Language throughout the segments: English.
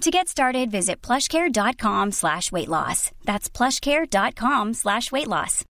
To get started, visit plushcare.com/weightloss. That's plushcare.com/weightloss.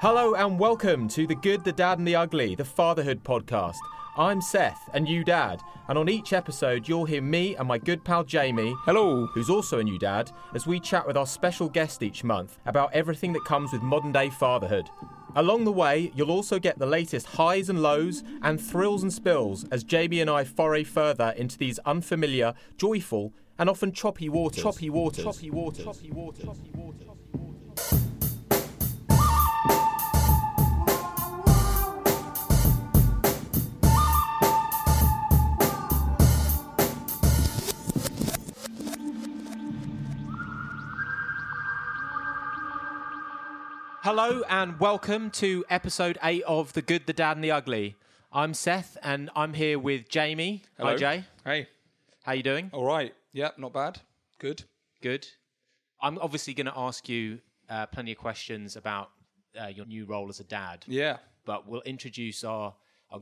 Hello and welcome to The Good, the Dad and the Ugly, the fatherhood podcast. I'm Seth, and you dad, and on each episode you'll hear me and my good pal Jamie, hello, who's also a new dad, as we chat with our special guest each month about everything that comes with modern-day fatherhood. Along the way, you'll also get the latest highs and lows and thrills and spills as Jamie and I foray further into these unfamiliar, joyful, and often choppy waters. Choppy waters. Choppy waters. Choppy waters. Choppy waters. Choppy waters. Hello and welcome to episode 8 of The Good, the Dad and the Ugly. I'm Seth and I'm here with Jamie. Hello. Hi, Jay. Hey. How you doing? All right. Yeah, not bad. Good. Good. I'm obviously going to ask you plenty of questions about your new role as a dad. Yeah. But we'll introduce our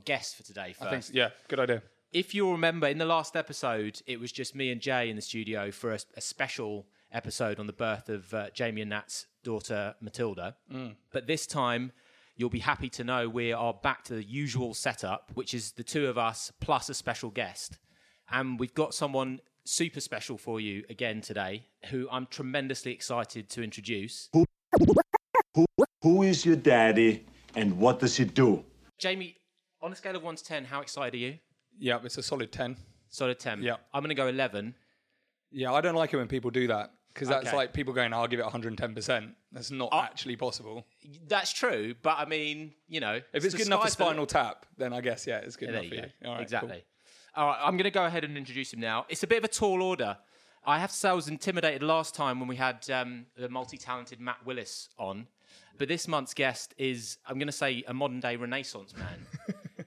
guest for today first. I think so. Yeah, good idea. If you'll remember, in the last episode, it was just me and Jay in the studio for a special episode on the birth of Jamie and Nat's daughter Matilda. But this time you'll be happy to know we are back to the usual setup, which is the two of us plus a special guest, and we've got someone super special for you again today who I'm tremendously excited to introduce. Who is your daddy and what does he do? Jamie, on a scale of 1 to 10, how excited are you? Yeah, it's a solid 10. Solid 10. Yeah, I'm gonna go 11. Yeah, I don't like it when people do that, because that's like people going, I'll give it 110%. That's not actually possible. That's true, but I mean, you know. If it's good enough for Spinal Tap, then I guess, yeah, it's good enough for you. All right, exactly. Cool. All right, I'm going to go ahead and introduce him now. It's a bit of a tall order. I have to say I was intimidated last time when we had the multi-talented Matt Willis on, but this month's guest is, I'm going to say, a modern-day Renaissance man.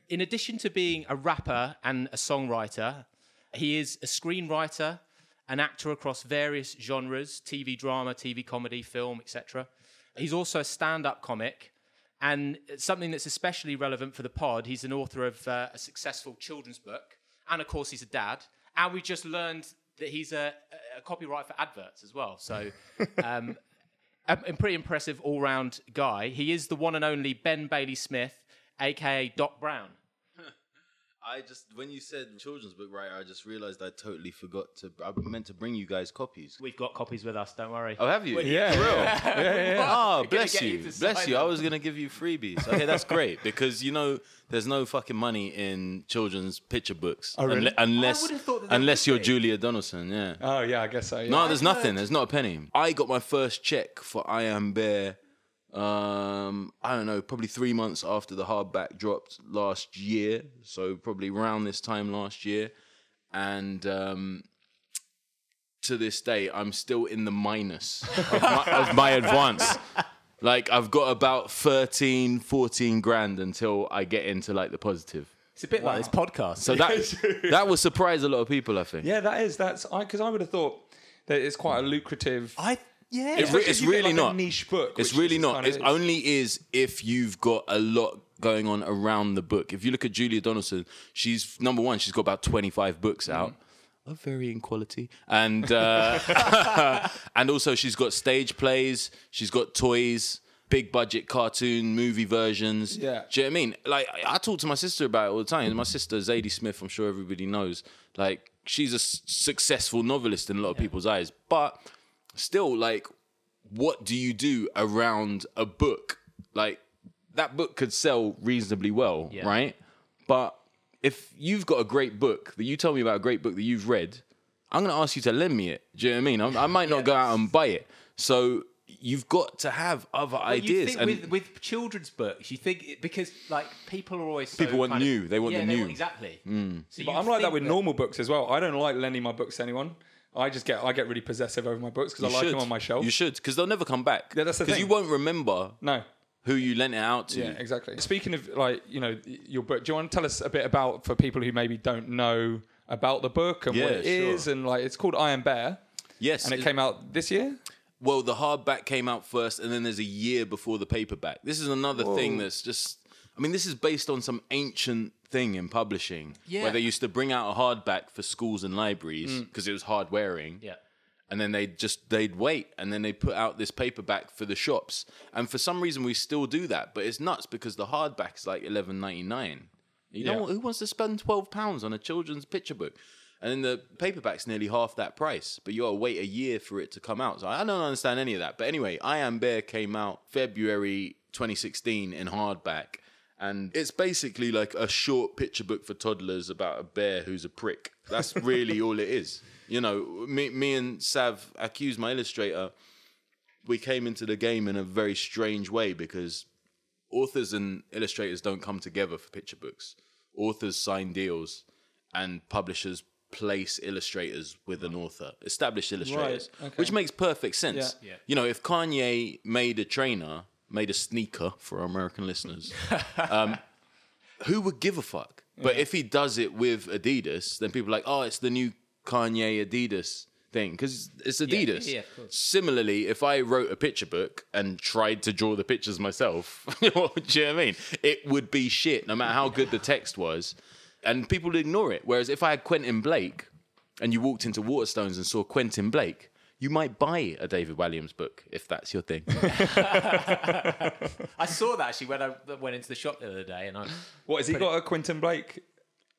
In addition to being a rapper and a songwriter, he is a screenwriter, an actor across various genres, TV drama, TV comedy, film, etc. He's also a stand-up comic, and something that's especially relevant for the pod, he's an author of a successful children's book, and of course he's a dad, and we just learned that he's a copyright for adverts as well, so a pretty impressive all-round guy. He is the one and only Ben Bailey Smith, a.k.a. Doc Brown. I just, when you said children's book writer, I just realised I totally forgot to, I meant to bring you guys copies. We've got copies with us, don't worry. Oh, have you? Wait, yeah. Real? Yeah. Oh, bless you. Bless you. I was going to give you freebies. Okay, that's great, because, you know, there's no fucking money in children's picture books. Oh, really? Unless you're Julia Donaldson, yeah. Oh, yeah, I guess so. Yeah. No, there's nothing. There's not a penny. I got my first check for I Am Bear, I don't know, probably 3 months after the hardback dropped last year, so probably around this time last year, and to this day I'm still in the minus of my advance. Like, I've got about 14 grand until I get into like the positive. It's a bit like this podcast, so that will surprise a lot of people, I think. Yeah, because I would have thought that it's quite a lucrative. Yeah, it's really like not a niche book. It's really not. It only is if you've got a lot going on around the book. If you look at Julia Donaldson, she's number one. She's got about 25 books out of varying quality, and and also she's got stage plays. She's got toys, big budget cartoon movie versions. Yeah, do you know what I mean? Like, I talk to my sister about it all the time. My sister Zadie Smith, I'm sure everybody knows. Like, she's a successful novelist in a lot of people's eyes, but still, like, what do you do around a book? Like, that book could sell reasonably well, right? But if you've got a great book that you tell me about, a great book that you've read, I'm going to ask you to lend me it. Do you know what I mean? I might not go out and buy it. So you've got to have other ideas. You think and with children's books, you think, because like people are always so people want new. They want the new. Exactly. Mm. So but I'm like that with normal books as well. I don't like lending my books to anyone. I get really possessive over my books because I like them on my shelf. You should, because they'll never come back. Yeah, that's the thing. Because you won't remember. No. Who you lent it out to. Yeah, exactly. Speaking of, like, you know, your book, do you want to tell us a bit about, for people who maybe don't know about the book and what it is? And, like, it's called I Am Bear. Yes. And it came out this year? Well, the hardback came out first, and then there's a year before the paperback. This is another thing that's just... I mean, this is based on some ancient thing in publishing where they used to bring out a hardback for schools and libraries because it was hard wearing. Yeah. And then they'd wait, and then they put out this paperback for the shops. And for some reason, we still do that, but it's nuts because the hardback is like $11.99. You know, who wants to spend £12 on a children's picture book? And then the paperback's nearly half that price, but you got to wait a year for it to come out. So I don't understand any of that. But anyway, I Am Bear came out February 2016 in hardback, and it's basically like a short picture book for toddlers about a bear who's a prick. That's really all it is. You know, me and Sav Accuse, my illustrator, we came into the game in a very strange way because authors and illustrators don't come together for picture books. Authors sign deals and publishers place illustrators with an author, established illustrators, which makes perfect sense. Yeah. Yeah. You know, if Kanye made a sneaker for our American listeners, who would give a fuck? Yeah. But if he does it with Adidas, then people are like, oh, it's the new Kanye Adidas thing, because it's Adidas. Yeah, of course. Similarly, if I wrote a picture book and tried to draw the pictures myself, do you know what I mean? It would be shit, no matter how good the text was, and people would ignore it. Whereas if I had Quentin Blake, and you walked into Waterstones and saw Quentin Blake, you might buy a David Walliams book if that's your thing. I saw that actually when I went into the shop the other day, and I has he got a Quentin Blake?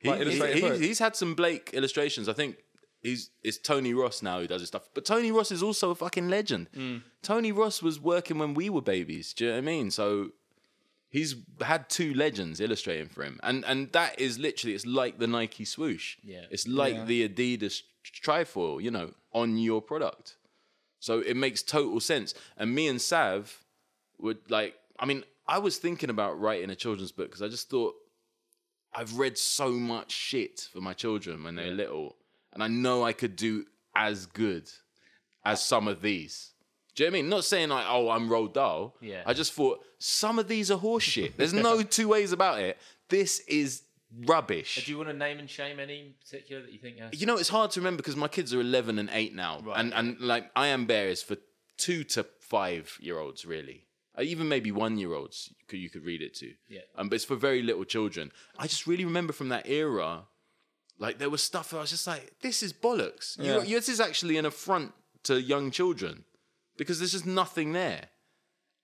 Like he's had some Blake illustrations, I think. It's Tony Ross now who does his stuff. But Tony Ross is also a fucking legend. Mm. Tony Ross was working when we were babies. Do you know what I mean? So he's had two legends illustrating for him. And that is literally, it's like the Nike swoosh. Yeah. It's like the Adidas trifoil, you know, on your product. So it makes total sense. And me and Sav would like, I mean, I was thinking about writing a children's book because I just thought, I've read so much shit for my children when they're little. And I know I could do as good as some of these. Do you know what I mean? Not saying like, oh, I'm Roald Dahl. Yeah. I just thought, some of these are horse shit. There's no two ways about it. This is rubbish. Do you want to name and shame any in particular that you think has... You know, it's hard to remember because my kids are 11 and 8 now. Right. And like, I Am Bear is for 2 to 5 year olds, really. Even maybe 1-year-olds you could read it to. Yeah. But it's for very little children. I just really remember from that era, like there was stuff where I was just like, this is bollocks. Yeah. This is actually an affront to young children because there's just nothing there.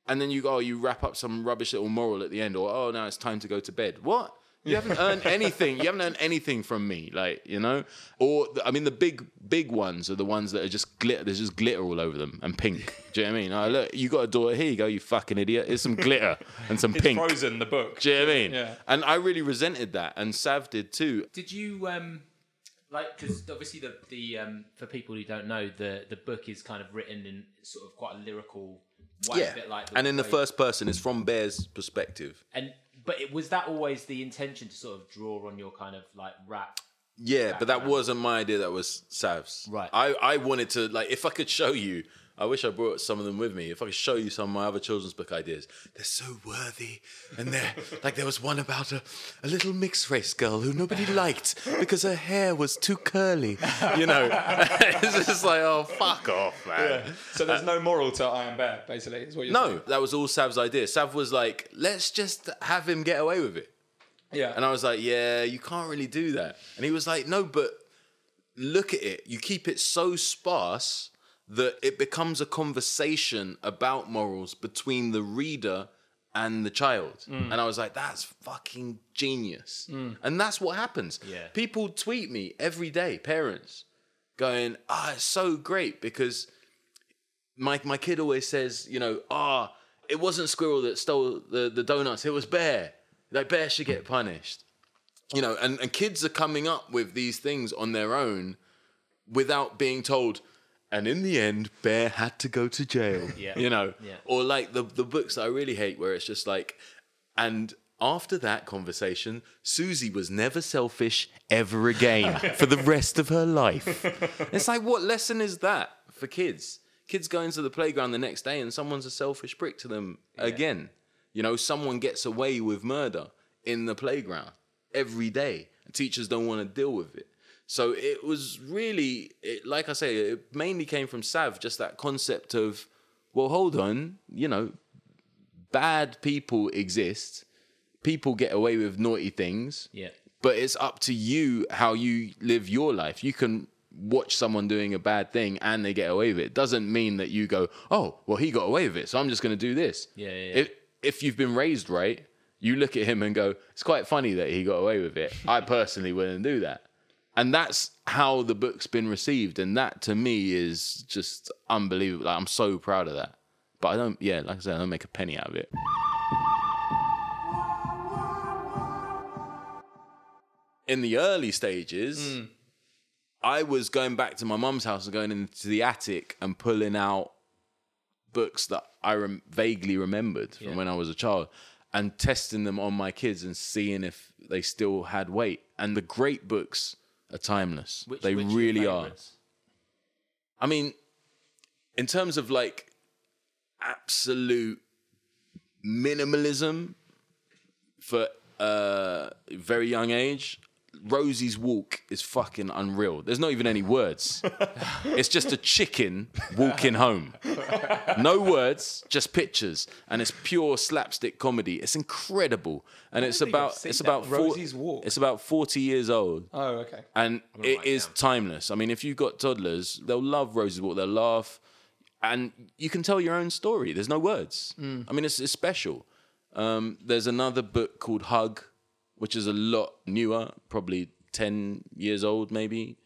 And then you wrap up some rubbish little moral at the end, or, oh, now it's time to go to bed. What? You haven't earned anything. You haven't earned anything from me. Like, you know, or I mean, the big ones are the ones that are just glitter. There's just glitter all over them and pink. Do you know what I mean? Oh, look, you got a daughter. Here you go, you fucking idiot. Here's some glitter and some pink. It's Frozen, the book. Do you know what I mean? Yeah. And I really resented that. And Sav did too. Did you, like, because obviously the for people who don't know, the book is kind of written in sort of quite a lyrical way. Yeah. A bit like and in the first person, it's from Bear's perspective. But was that always the intention to sort of draw on your kind of like rap? Yeah, but that wasn't my idea. That was Sav's. Right. I wanted to, like, if I could show you, I wish I brought some of them with me. If I could show you some of my other children's book ideas, they're so worthy. And they're like, there was one about a little mixed race girl who nobody liked because her hair was too curly. You know, it's just like, oh, fuck off, man. Yeah. So there's no moral to I Am Bear, basically, is what you're saying. No, that was all Sav's idea. Sav was like, let's just have him get away with it. Yeah. And I was like, yeah, you can't really do that. And he was like, no, but look at it. You keep it so sparse that it becomes a conversation about morals between the reader and the child. Mm. And I was like, that's fucking genius. Mm. And that's what happens. Yeah. People tweet me every day, parents, going, it's so great because My kid always says, you know, it wasn't Squirrel that stole the donuts, it was Bear. Like, Bear should get punished. You know, and kids are coming up with these things on their own without being told, and in the end, Bear had to go to jail, yeah. You know? Yeah. Or like the books that I really hate where it's just like, and after that conversation, Susie was never selfish ever again for the rest of her life. It's like, what lesson is that for kids? Kids go into the playground the next day and someone's a selfish prick to them again. You know, someone gets away with murder in the playground every day. Teachers don't want to deal with it. So it was really, like I say, it mainly came from Sav, just that concept of, well, hold on, you know, bad people exist. People get away with naughty things. Yeah. But it's up to you how you live your life. You can watch someone doing a bad thing and they get away with it. Doesn't mean that you go, oh, well, he got away with it, so I'm just going to do this. Yeah. If you've been raised right, you look at him and go, it's quite funny that he got away with it. I personally wouldn't do that. And that's how the book's been received. And that to me is just unbelievable. Like, I'm so proud of that. But I don't, like I said, I don't make a penny out of it. In the early stages, I was going back to my mum's house and going into the attic and pulling out books that I vaguely remembered from when I was a child and testing them on my kids and seeing if they still had weight. And the great books are timeless. Which really are. I mean, in terms of like absolute minimalism for very young age, Rosie's Walk is fucking unreal. There's not even any words. It's just a chicken walking home. No words, just pictures, and it's pure slapstick comedy. It's incredible, and it's about 40 years old. Oh, okay. And it is timeless. I mean, if you've got toddlers, they'll love Rosie's Walk. They'll laugh, and you can tell your own story. There's no words. I mean, it's special. There's another book called Hug, which is a lot newer, probably 10 years old, maybe.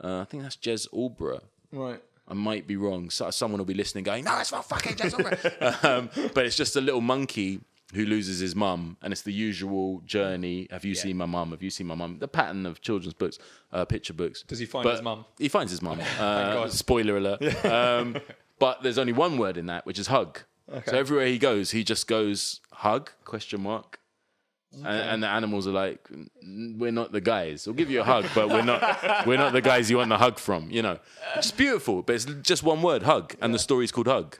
I think that's Jez Alborough. Right. I might be wrong. So, someone will be listening going, no, it's not fucking Jez Alborough. But it's just a little monkey who loses his mum, and it's the usual journey. Have you seen my mum? Have you seen my mum? The pattern of children's books, picture books. Does he find his mum? He finds his mum. Spoiler alert. But there's only one word in that, which is hug. Okay. So everywhere he goes, he just goes, hug, ~. Okay. And the animals are like, we're not the guys. We'll give you a hug, but we're not the guys you want the hug from, you know. It's beautiful, but it's just one word, hug, and the story's called Hug.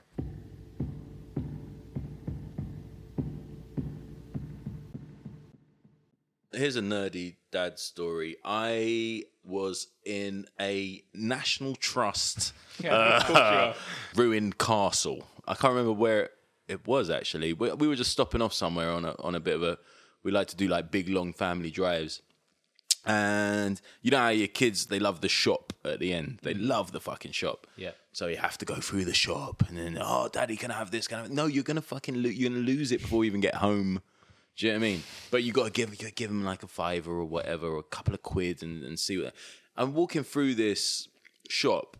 Here's a nerdy dad story. I was in a National Trust ruined castle. I can't remember where it was, actually. We were just stopping off somewhere on a bit of a... We like to do like big long family drives, and you know how your kids, they love the shop at the end. They love the fucking shop. Yeah. So you have to go through the shop, and then daddy, can I have this? No, you're gonna fucking you're gonna lose it before you even get home. Do you know what I mean? But you gotta give them like a $5 or whatever, or a couple of quid, and see what. I'm walking through this shop,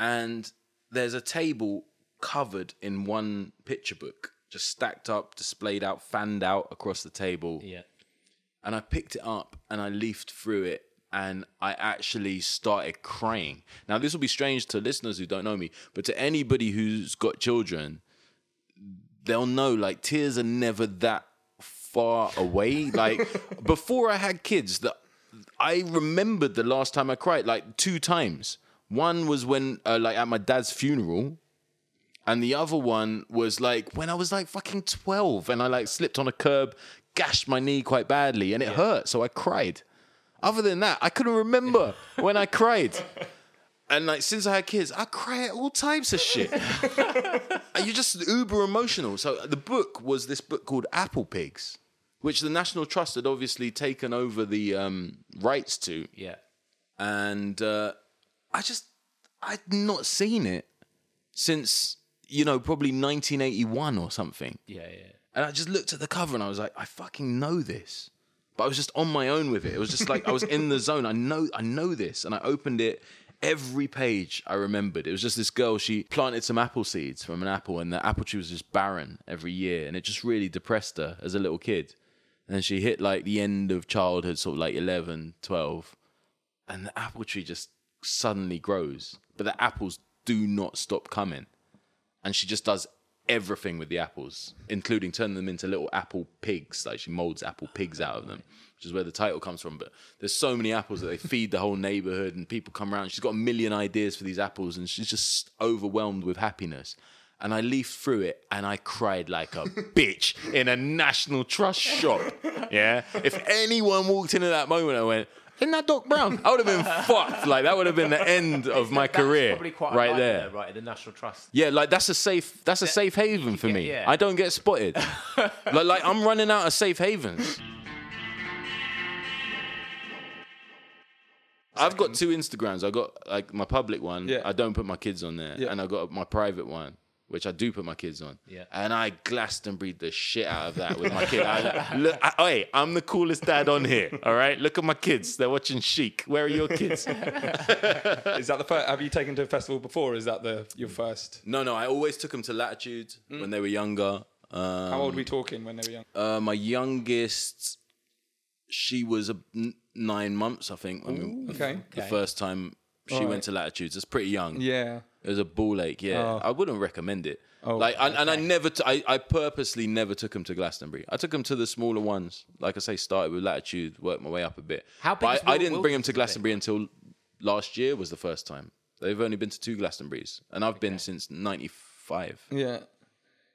and there's a table covered in one picture book. Just stacked up, displayed out, fanned out across the table. Yeah. And I picked it up and I leafed through it, and I actually started crying. Now, this will be strange to listeners who don't know me, but to anybody who's got children, they'll know like tears are never that far away. Like before I had kids, I remembered the last time I cried, like 2 times. One was when like at my dad's funeral. And the other one was like when I was like fucking 12 and I like slipped on a curb, gashed my knee quite badly, and it hurt. So I cried. Other than that, I couldn't remember when I cried. And like since I had kids, I cry at all types of shit. You're just uber emotional. So the book was this book called Apple Pigs, which the National Trust had obviously taken over the rights to. Yeah. And I'd not seen it since... you know, probably 1981 or something. Yeah. And I just looked at the cover and I was like, I fucking know this. But I was just on my own with it. It was just like, I was in the zone. I know this. And I opened it every page I remembered. It was just this girl, she planted some apple seeds from an apple, and the apple tree was just barren every year, and it just really depressed her as a little kid. And she hit like the end of childhood, sort of like 11, 12, and the apple tree just suddenly grows. But the apples do not stop coming. And she just does everything with the apples, including turning them into little apple pigs. Like she molds apple pigs out of them, which is where the title comes from. But there's so many apples that they feed the whole neighborhood, and people come around. She's got a million ideas for these apples, and she's just overwhelmed with happiness. And I leafed through it, and I cried like a bitch in a National Trust shop. Yeah. If anyone walked in at that moment, I went, "Isn't that Doc Brown?" I would have been fucked. Like, that would have been the end of my career. Probably quite right there, right at the National Trust. Yeah, like that's a safe haven for me. Yeah. I don't get spotted. like I'm running out of safe havens. I've got two Instagrams. I've got like my public one. Yeah. I don't put my kids on there, yeah. And I've got my private one, which I do put my kids on. Yeah. And I Glastonbury'd the shit out of that with my kid. Hey, I'm the coolest dad on here, all right? Look at my kids. They're watching Chic. Where are your kids? Is that the first? Have you taken to a festival before? Is that your first? No, I always took them to Latitudes when they were younger. How old were we talking when they were young? My youngest, she was 9 months, I think. Ooh, The first time she went to Latitudes. It's pretty young. Yeah. It was a ball ache, yeah. Oh. I wouldn't recommend it. Oh, and I never, I purposely never took him to Glastonbury. I took him to the smaller ones. Like I say, started with Latitude, worked my way up a bit. How big? I didn't bring him to Glastonbury until last year was the first time. They've only been to 2 Glastonburys, and I've been since '95. Yeah.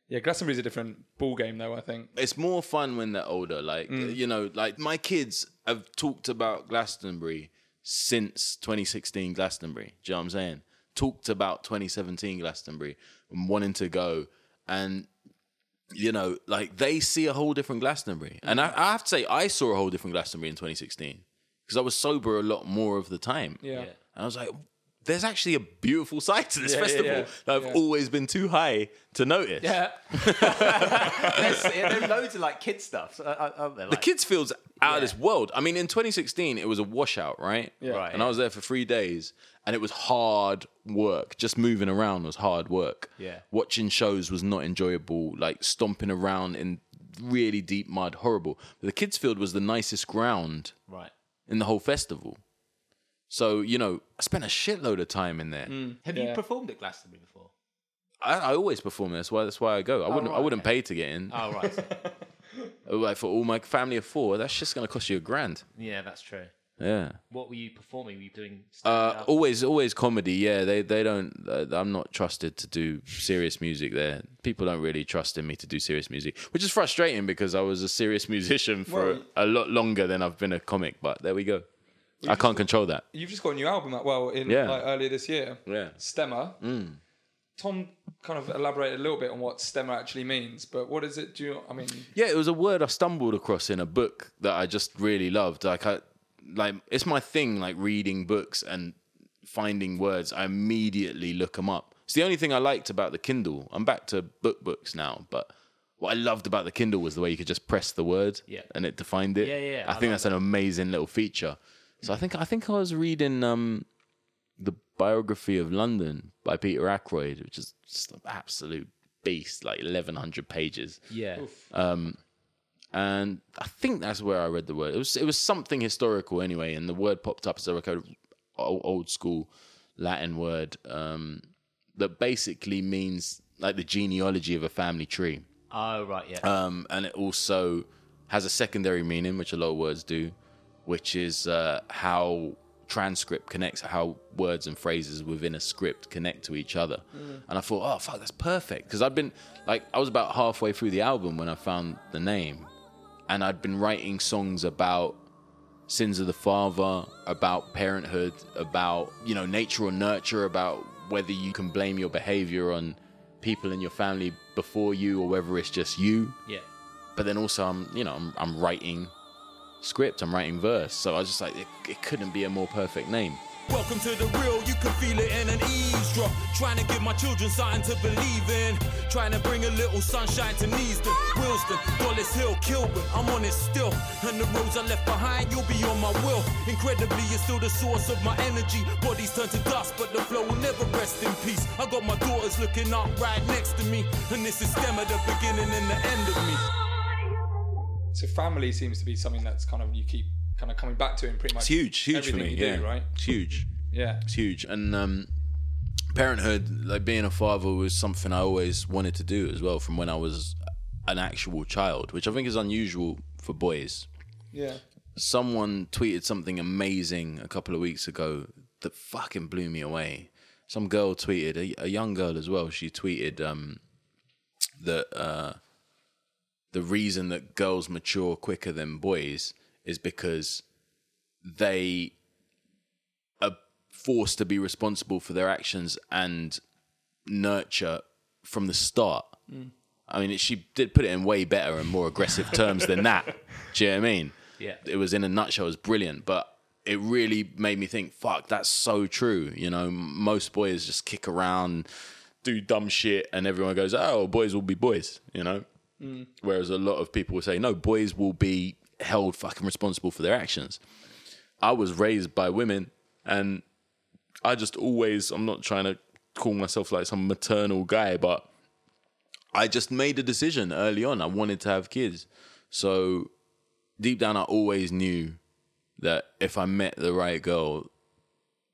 Yeah, Glastonbury's a different ball game, though, I think. It's more fun when they're older. Like, you know, like my kids have talked about Glastonbury since 2016 Glastonbury. Do you know what I'm saying? Talked about 2017 Glastonbury and wanting to go, and you know, like they see a whole different Glastonbury. And I have to say, I saw a whole different Glastonbury in 2016 because I was sober a lot more of the time. Yeah, and I was like, there's actually a beautiful side to this festival that I've always been too high to notice. Yeah, there's loads of like kid stuff, aren't there? Like, the kids' field's out of this world. I mean, in 2016, it was a washout, right? Yeah, right. And I was there for 3 days. And it was hard work. Just moving around was hard work. Yeah. Watching shows was not enjoyable. Like stomping around in really deep mud, horrible. But the kids' field was the nicest ground in the whole festival. So, you know, I spent a shitload of time in there. Mm. Have you performed at Glastonbury before? I always perform there. That's why I go. I wouldn't pay to get in. Oh, right. Like for all my family of 4, that's just going to cost you $1,000. Yeah, that's true. Yeah. What were you performing? Were you doing always comedy? Yeah, they don't. I'm not trusted to do serious music there. People don't really trust in me to do serious music, which is frustrating because I was a serious musician for a lot longer than I've been a comic. But there we go. I can't control that. You've just got a new album out. Well, earlier this year. Yeah. Stemmer. Mm. Tom kind of elaborated a little bit on what stemmer actually means, but what is it? Yeah, it was a word I stumbled across in a book that I just really loved. Like it's my thing, like reading books and finding words. I immediately look them up. It's the only thing I liked about the Kindle. I'm back to books now, but what I loved about the Kindle was the way you could just press the word and it defined it. Yeah. I think that's an amazing little feature. So I think I was reading the biography of London by Peter Ackroyd, which is just an absolute beast, like 1,100 pages. Yeah. And I think that's where I read the word. It was something historical anyway, and the word popped up as like a old school Latin word that basically means like the genealogy of a family tree. Oh, right, yeah. And it also has a secondary meaning, which a lot of words do, which is how transcript connects, how words and phrases within a script connect to each other. Mm. And I thought, oh, fuck, that's perfect. Because I was about halfway through the album when I found the name. And I'd been writing songs about sins of the father, about parenthood, about, you know, nature or nurture, about whether you can blame your behavior on people in your family before you or whether it's just you. Yeah. But then also, I'm writing verse. So I was just like, it couldn't be a more perfect name. Welcome to the real, you can feel it in an eavesdrop. Trying to give my children something to believe in. Trying to bring a little sunshine to Neasden, Wilston, Dollis Hill, Kilburn, I'm on it still. And the roads I left behind, you'll be on my will. Incredibly, you're still the source of my energy. Bodies turn to dust, but the flow will never rest in peace. I got my daughters looking up right next to me. And this is Stemmer, the beginning and the end of me. So family seems to be something that's kind of, you keep kind of coming back to in pretty much it's huge for me, do, right? It's huge. Yeah. It's huge. And parenthood, like being a father, was something I always wanted to do as well from when I was an actual child, which I think is unusual for boys. Yeah. Someone tweeted something amazing a couple of weeks ago that fucking blew me away. Some girl tweeted, a young girl as well, she tweeted that the reason that girls mature quicker than boys is because they are forced to be responsible for their actions and nurture from the start. Mm. I mean, she did put it in way better and more aggressive terms than that. Do you know what I mean? Yeah. It was, in a nutshell, it was brilliant, but it really made me think, fuck, that's so true. You know, most boys just kick around, do dumb shit, and everyone goes, oh, boys will be boys, you know? Mm. Whereas a lot of people will say, no, boys will be held fucking responsible for their actions. I was raised by women, and I just always, I'm not trying to call myself like some maternal guy, but I just made a decision early on. I wanted to have kids. So deep down, I always knew that if I met the right girl,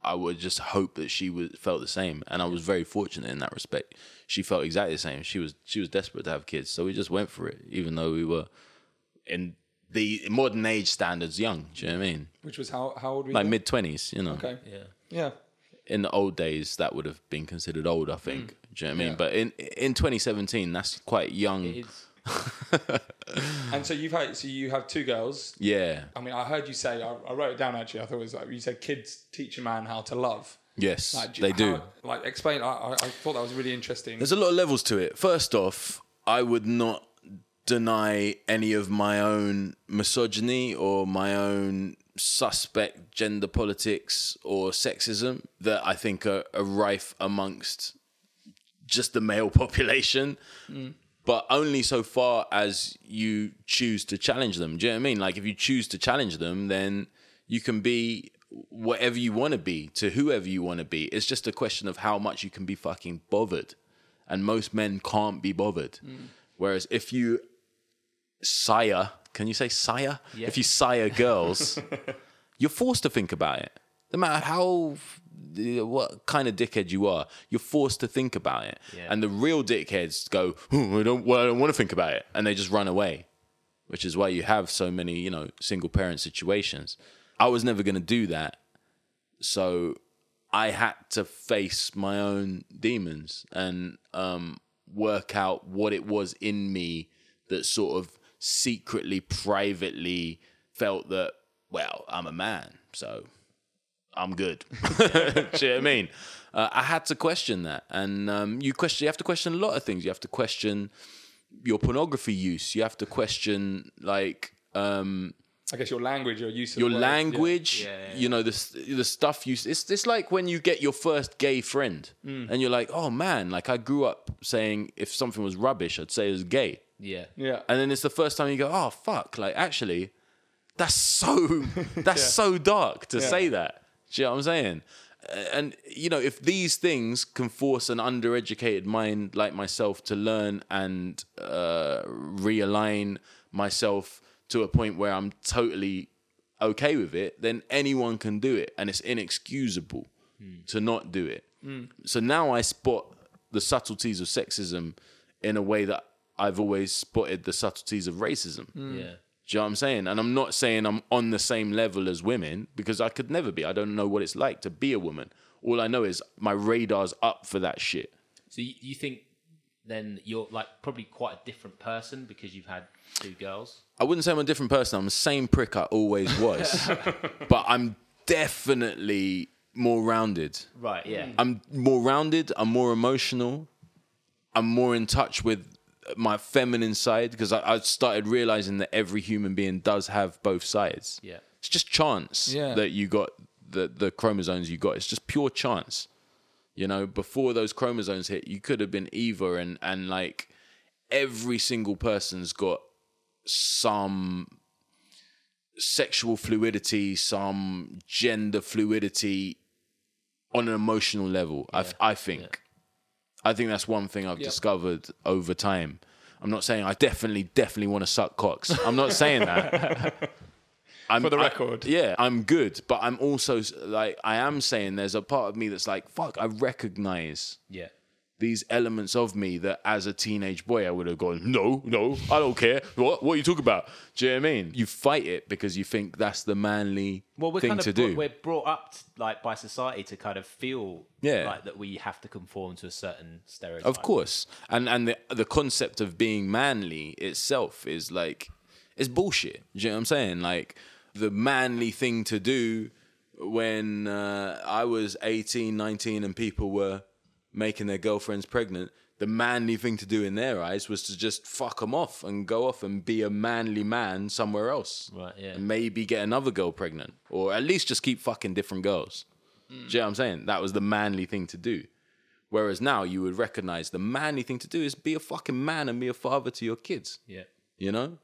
I would just hope that she felt the same. And I was very fortunate in that respect. She felt exactly the same. She was desperate to have kids. So we just went for it, even though we were in the modern age standards young. Do you know what I mean? Which was how old were you? Like mid-20s, you know. Okay. Yeah. Yeah. In the old days, that would have been considered old, I think. Mm. Do you know what I mean? Yeah. But in 2017, that's quite young. It is. And so you have two girls. Yeah. I mean, I heard you say, I wrote it down actually, I thought it was like, you said kids teach a man how to love. Yes, like, they do. Like, explain, I thought that was really interesting. There's a lot of levels to it. First off, I would not deny any of my own misogyny or my own suspect gender politics or sexism that I think are rife amongst just the male population, but only so far as you choose to challenge them. Do you know what I mean? Like, if you choose to challenge them, then you can be whatever you want to be to whoever you want to be. It's just a question of how much you can be fucking bothered, and most men can't be bothered. Whereas if you sire, can you say sire? Yeah. If you sire girls, you're forced to think about it. No matter what kind of dickhead you are, you're forced to think about it. Yeah. And the real dickheads go, I don't want to think about it. And they just run away, which is why you have so many, you know, single parent situations. I was never going to do that. So I had to face my own demons and, work out what it was in me that sort of secretly, privately felt that, well, I'm a man, so I'm good. Do you know what I mean? I had to question that. And you have to question a lot of things. You have to question your pornography use. You have to question, like, I guess your language, your use of your language, yeah. You know, the stuff you... It's like when you get your first gay friend and you're like, oh man, like I grew up saying if something was rubbish, I'd say it was gay. Yeah. Yeah. And then it's the first time you go, oh fuck, like actually, that's so dark to say that. Do you know what I'm saying? And, you know, if these things can force an undereducated mind like myself to learn and realign myself to a point where I'm totally okay with it, then anyone can do it. And it's inexcusable to not do it. Mm. So now I spot the subtleties of sexism in a way that I've always spotted the subtleties of racism. Mm. Yeah. Do you know what I'm saying? And I'm not saying I'm on the same level as women, because I could never be. I don't know what it's like to be a woman. All I know is my radar's up for that shit. So you think then you're like probably quite a different person because you've had two girls? I wouldn't say I'm a different person. I'm the same prick I always was. But I'm definitely more rounded. Right, yeah. I'm more rounded. I'm more emotional. I'm more in touch with my feminine side, because I started realizing that every human being does have both sides. Yeah. It's just chance that you got the chromosomes you got. It's just pure chance. You know, before those chromosomes hit, you could have been either, and like every single person's got some sexual fluidity, some gender fluidity on an emotional level. Yeah. I think that's one thing I've discovered over time. I'm not saying I definitely want to suck cocks. I'm not saying that. For the record. I'm good. But I'm also like, I am saying there's a part of me that's like, fuck, I recognize these elements of me that as a teenage boy, I would have gone, no, I don't care. What are you talking about? Do you know what I mean? You fight it because you think that's the manly thing kind of to do. We're brought up like by society to kind of feel like that we have to conform to a certain stereotype. Of course. And the concept of being manly itself is like, it's bullshit. Do you know what I'm saying? Like, the manly thing to do when I was 18, 19 and people were making their girlfriends pregnant, the manly thing to do in their eyes was to just fuck them off and go off and be a manly man somewhere else. Right, yeah. And maybe get another girl pregnant, or at least just keep fucking different girls. Mm. Do you know what I'm saying? That was the manly thing to do. Whereas now you would recognize the manly thing to do is be a fucking man and be a father to your kids. Yeah. You know?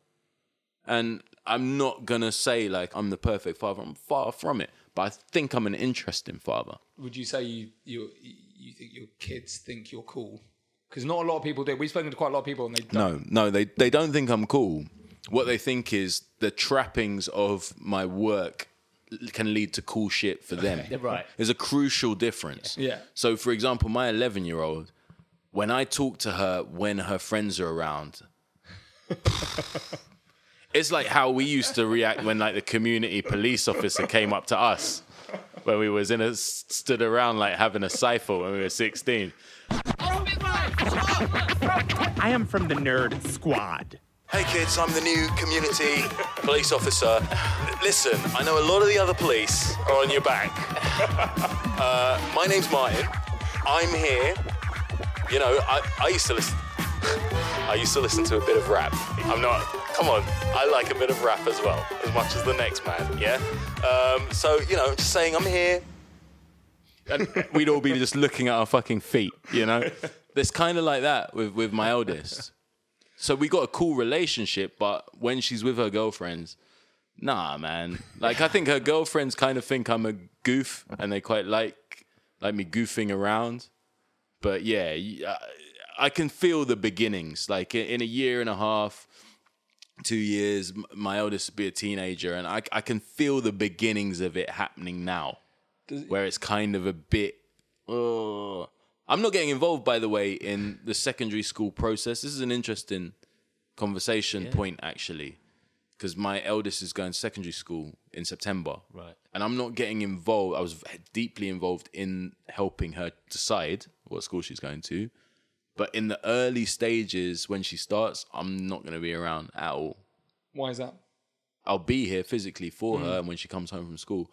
And I'm not going to say, like, I'm the perfect father. I'm far from it. But I think I'm an interesting father. Would you say you think your kids think you're cool? Because not a lot of people do. We've spoken to quite a lot of people and they don't. No, they don't think I'm cool. What they think is the trappings of my work can lead to cool shit for them. Right. There's a crucial difference. Yeah. So, for example, my 11-year-old, when I talk to her when her friends are around... It's like how we used to react when, like, the community police officer came up to us when we was stood around like having a cipher when we were 16. I am from the nerd squad. Hey kids, I'm the new community police officer. Listen, I know a lot of the other police are on your back. My name's Martin. I'm here. You know, I used to listen to a bit of rap. Come on, I like a bit of rap as well, as much as the next man, yeah? So, you know, just saying I'm here. And we'd all be just looking at our fucking feet, you know? It's kind of like that with my eldest. So we got a cool relationship, but when she's with her girlfriends, nah, man. Like, I think her girlfriends kind of think I'm a goof, and they quite like me goofing around. But yeah, I can feel the beginnings. Like, in a year and a half... 2 years, my eldest would be a teenager, and I can feel the beginnings of it happening now, where it's kind of a bit... I'm not getting involved, by the way, in the secondary school process. This is an interesting conversation point, actually, because my eldest is going to secondary school in September. Right. And I'm not getting involved. I was deeply involved in helping her decide what school she's going to. But in the early stages, when she starts, I'm not going to be around at all. Why is that? I'll be here physically for her and when she comes home from school.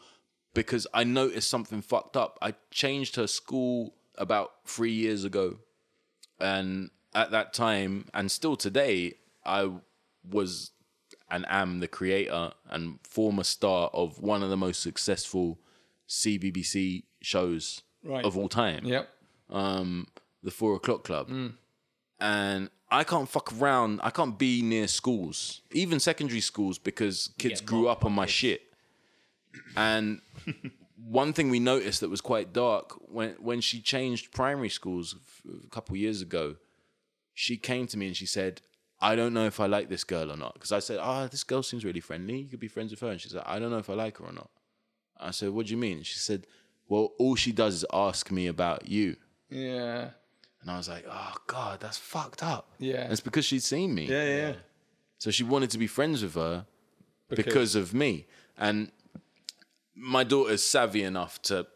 Because I noticed something fucked up. I changed her school about 3 years ago. And at that time, and still today, I was and am the creator and former star of one of the most successful CBBC shows of all time. Yep. The 4 o'clock club. And I can't fuck around. I can't be near schools, even secondary schools, because kids grew up on my shit. And one thing we noticed that was quite dark, when she changed primary schools a couple of years ago, she came to me and she said, I don't know if I like this girl or not. Because I said, this girl seems really friendly. You could be friends with her. And she said, I don't know if I like her or not. I said, what do you mean? She said, well, all she does is ask me about you. Yeah. And I was like, oh, God, that's fucked up. Yeah. And it's because she'd seen me. Yeah. So she wanted to be friends with her because of me. And my daughter's savvy enough to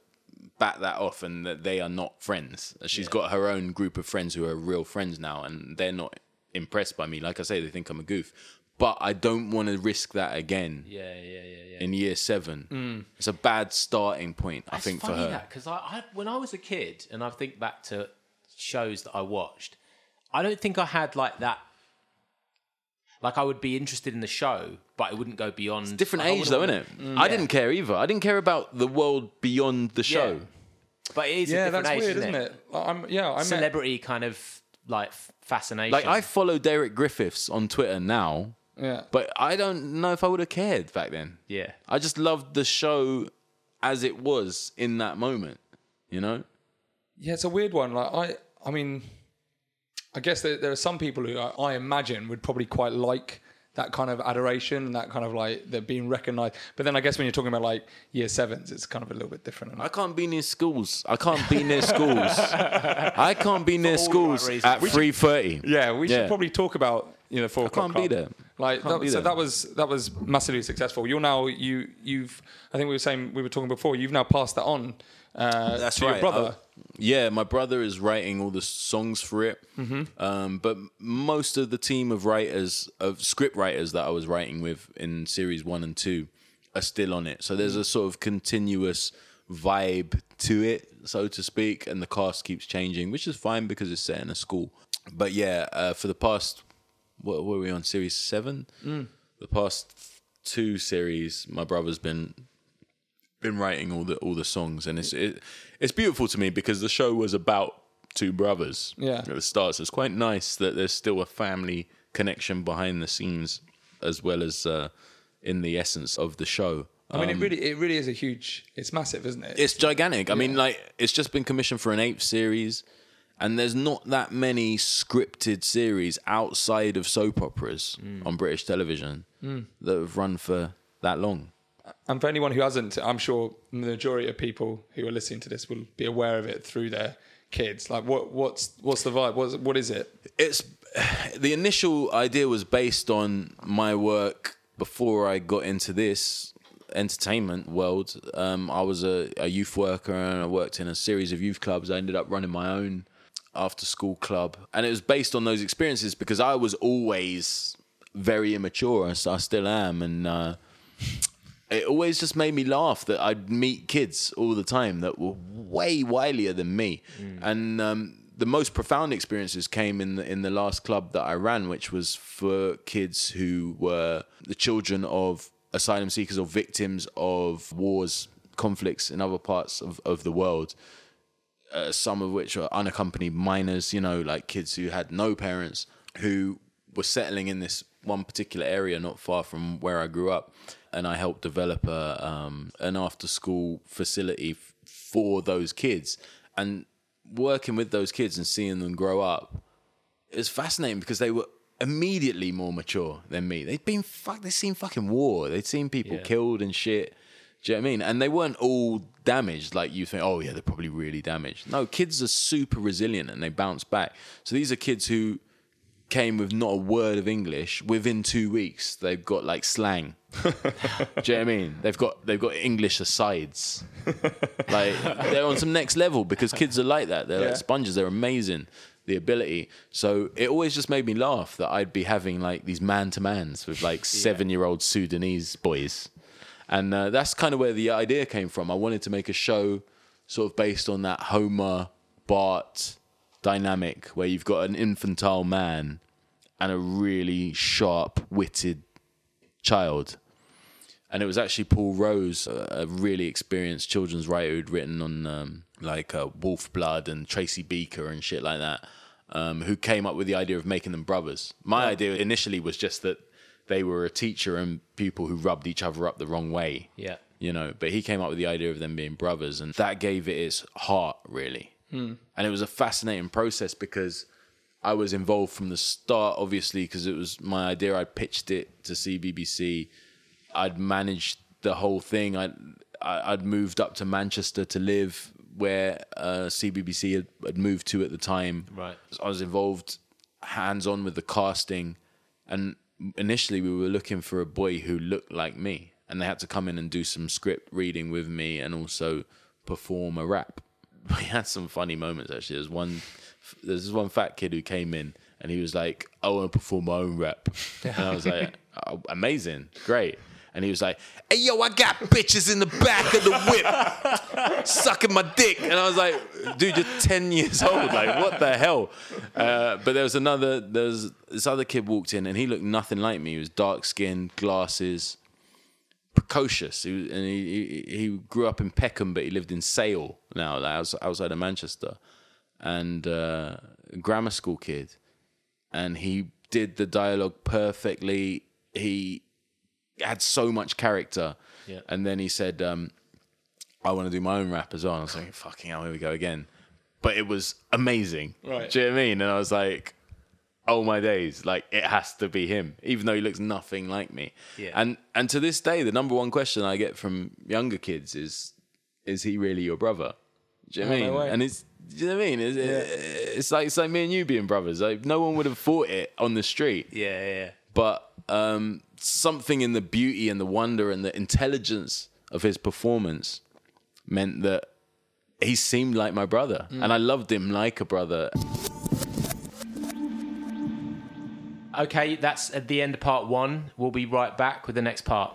bat that off and that they are not friends. She's got her own group of friends who are real friends now, and they're not impressed by me. Like I say, they think I'm a goof. But I don't want to risk that again. Yeah. In year 7. It's a bad starting point, I think, for her. It's funny that, because when I was a kid, and I think back to shows that I watched, I don't think I had like that. Like, I would be interested in the show, but it wouldn't go beyond... It's a different age, though, isn't it? Mm. I didn't care either. I didn't care about the world beyond the show. But it is a different age, weird, isn't it? Like, I celebrity kind of, like, fascination. Like, I follow Derek Griffiths on Twitter now, but I don't know if I would have cared back then. Yeah. I just loved the show as it was in that moment, you know? Yeah, it's a weird one. Like, I mean... I guess there are some people who I imagine would probably quite like that kind of adoration and that kind of like they're being recognised. But then I guess when you're talking about like year sevens, it's kind of a little bit different. I can't be near schools. I can't be near schools at 3:30. Yeah, we should probably talk about, you know, 4 o'clock. I can't be there. Like that, so that was massively successful. You're now you've I think we were talking before. You've now passed that on. That's to right. Your brother. My brother is writing all the songs for it. Mm-hmm. But most of the team of writers, of script writers that I was writing with in series 1 and 2 are still on it. So there's a sort of continuous vibe to it, so to speak, and the cast keeps changing, which is fine because it's set in a school. But for the past, what were we on, series 7? Mm. The past 2 series, my brother's been writing all the songs, and it's beautiful to me because the show was about two brothers at the start, so it's quite nice that there's still a family connection behind the scenes as well as in the essence of the show. I mean, it really is it's massive, isn't it? It's gigantic. I mean, like, it's just been commissioned for an 8th series, and there's not that many scripted series outside of soap operas on British television that have run for that long. And for anyone who hasn't, I'm sure the majority of people who are listening to this will be aware of it through their kids. Like, what's the vibe? What is it? It's the initial idea was based on my work before I got into this entertainment world. I was a youth worker, and I worked in a series of youth clubs. I ended up running my own after-school club, and it was based on those experiences because I was always very immature, and so I still am, and. It always just made me laugh that I'd meet kids all the time that were way wilier than me. Mm. And the most profound experiences came in the last club that I ran, which was for kids who were the children of asylum seekers or victims of wars, conflicts in other parts of the world. Some of which are unaccompanied minors, you know, like kids who had no parents, who were settling in this one particular area not far from where I grew up. And I helped develop an after-school facility for those kids. And working with those kids and seeing them grow up is fascinating because they were immediately more mature than me. They'd seen fucking war. They'd seen people killed and shit. Do you know what I mean? And they weren't all damaged. Like, you think, oh, yeah, they're probably really damaged. No, kids are super resilient and they bounce back. So these are kids who... came with not a word of English. Within 2 weeks, they've got like slang. Do you know what I mean? They've got English asides. Like, they're on some next level because kids are like that. They're like sponges. They're amazing. The ability. So it always just made me laugh that I'd be having like these man-to-mans with like 7-year-old Sudanese boys, and that's kind of where the idea came from. I wanted to make a show sort of based on that Homer Bart dynamic where you've got an infantile man and a really sharp-witted child. And it was actually Paul Rose, a really experienced children's writer who'd written on Wolf Blood and Tracy Beaker and shit like that, who came up with the idea of making them brothers. My idea initially was just that they were a teacher and pupil who rubbed each other up the wrong way. Yeah, you know. But he came up with the idea of them being brothers, and that gave it its heart, really. Mm. And it was a fascinating process because I was involved from the start, obviously, because it was my idea. I pitched it to CBBC. I'd managed the whole thing. I'd moved up to Manchester to live where CBBC had moved to at the time. Right. So I was involved hands-on with the casting. And initially we were looking for a boy who looked like me. And they had to come in and do some script reading with me and also perform a rap. We had some funny moments, actually. There's this one fat kid who came in and he was like, I want to perform my own rap. And I was like, oh, amazing, great. And he was like, hey, yo, I got bitches in the back of the whip sucking my dick. And I was like, dude, you're 10 years old. Like, what the hell? But this other kid walked in and he looked nothing like me. He was dark skinned, glasses, precocious. He grew up in Peckham, but he lived in Sale now, like, outside of Manchester. And grammar school kid. And he did the dialogue perfectly. He had so much character. Yeah. And then he said, I want to do my own rap as well. And I was like, fucking hell, here we go again. But it was amazing. Right. Do you know what I mean? And I was like, oh my days, like it has to be him, even though he looks nothing like me. Yeah. And to this day, the number one question I get from younger kids is he really your brother? Do you know what I mean? No way. And it's, do you know what I mean? It's like me and you being brothers. Like no one would have thought it on the street. Yeah. But something in the beauty and the wonder and the intelligence of his performance meant that he seemed like my brother, and I loved him like a brother. Okay, that's at the end of part one. We'll be right back with the next part.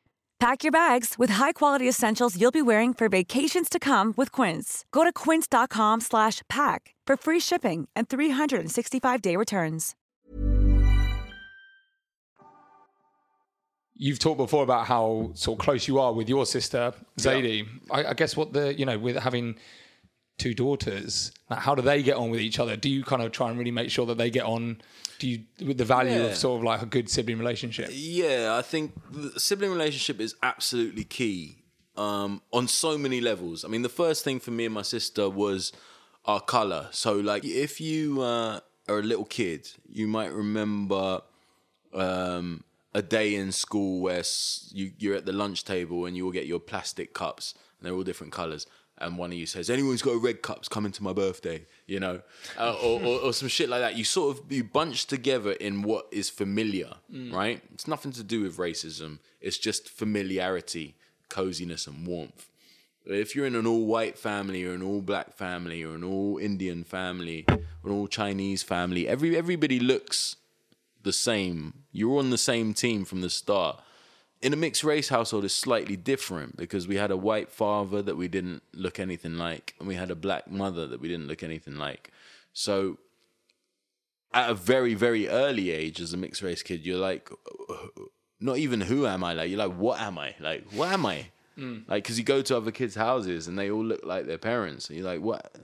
Pack your bags with high-quality essentials you'll be wearing for vacations to come with Quince. Go to quince.com/pack for free shipping and 365-day returns. You've talked before about how sort of close you are with your sister, Zadie. Yeah. I guess what with having two daughters, how do they get on with each other? Do you kind of try and really make sure that they get on? Do you, with the value of sort of like a good sibling relationship? Yeah, I think the sibling relationship is absolutely key on so many levels. I mean, the first thing for me and my sister was our colour. So like if you are a little kid, you might remember a day in school where you're at the lunch table and you all get your plastic cups and they're all different colours. And one of you says, anyone's got a red cup, come into my birthday, you know, or some shit like that. You sort of, you bunch together in what is familiar, right? It's nothing to do with racism. It's just familiarity, coziness and warmth. If you're in an all white family or an all black family or an all Indian family or an all Chinese family, everybody looks the same. You're on the same team from the start. In a mixed race household, it's slightly different because we had a white father that we didn't look anything like, and we had a black mother that we didn't look anything like. So at a very, very early age as a mixed race kid, you're like, not even who am I? Like, you're like, what am I? Like, what am I? Like, because you go to other kids' houses and they all look like their parents. And you're like, what?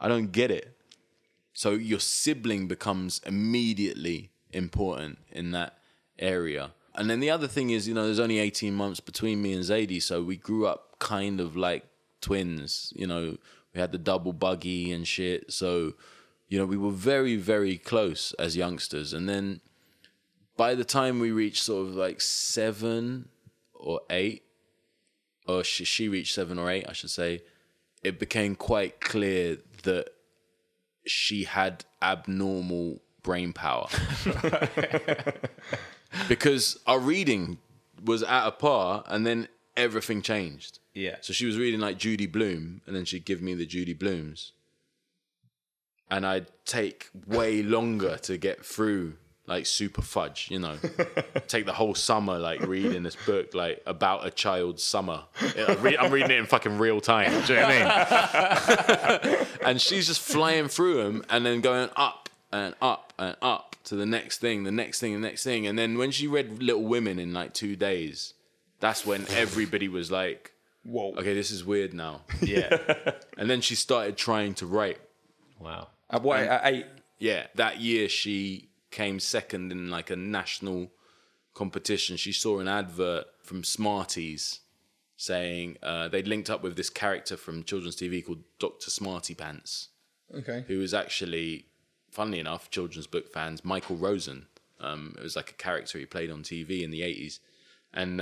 I don't get it. So your sibling becomes immediately important in that area. And then the other thing is, you know, there's only 18 months between me and Zadie, so we grew up kind of like twins. You know, we had the double buggy and shit. So, you know, we were very, very close as youngsters. And then by the time we reached sort of like 7 or 8, or she reached 7 or 8, I should say, it became quite clear that she had abnormal brain power. Because our reading was at a par and then everything changed. Yeah. So she was reading like Judy Blume and then she'd give me the Judy Blumes. And I'd take way longer to get through like Super Fudge, you know. Take the whole summer like reading this book like about a child's summer. I'm reading it in fucking real time. Do you know what I mean? And she's just flying through them and then going up and up and up to the next thing. And then when she read Little Women in like 2 days, that's when everybody was like, whoa, okay, this is weird now. Yeah. And then she started trying to write. Wow. Yeah, that year she came second in like a national competition. She saw an advert from Smarties saying they'd linked up with this character from children's TV called Dr. Smarty Pants. Okay. Who was actually, funnily enough, children's book fans, Michael Rosen. It was like a character he played on TV in the 80s. And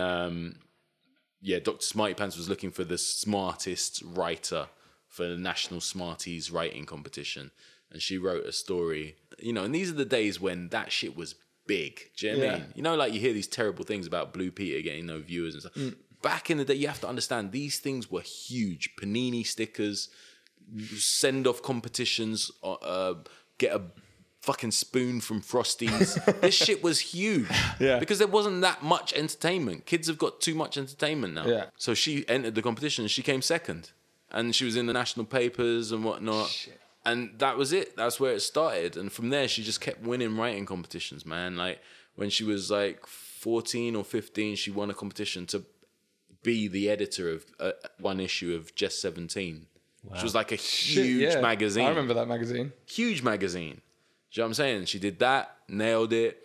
Dr. Smarty Pants was looking for the smartest writer for the National Smarties Writing Competition. And she wrote a story, you know, and these are the days when that shit was big. Do you know what I mean? You know, like you hear these terrible things about Blue Peter getting no viewers and stuff. Mm. Back in the day, you have to understand these things were huge. Panini stickers, send-off competitions, get a fucking spoon from Frosties. This shit was huge. Yeah. Because there wasn't that much entertainment. Kids have got too much entertainment now. Yeah. So she entered the competition and she came second. And she was in the national papers and whatnot. Shit. And that was it. That's where it started. And from there, she just kept winning writing competitions, man. Like when she was like 14 or 15, she won a competition to be the editor of one issue of Just 17. Wow. Which was like a huge magazine. I remember that magazine. Huge magazine. Do you know what I'm saying? She did that, nailed it.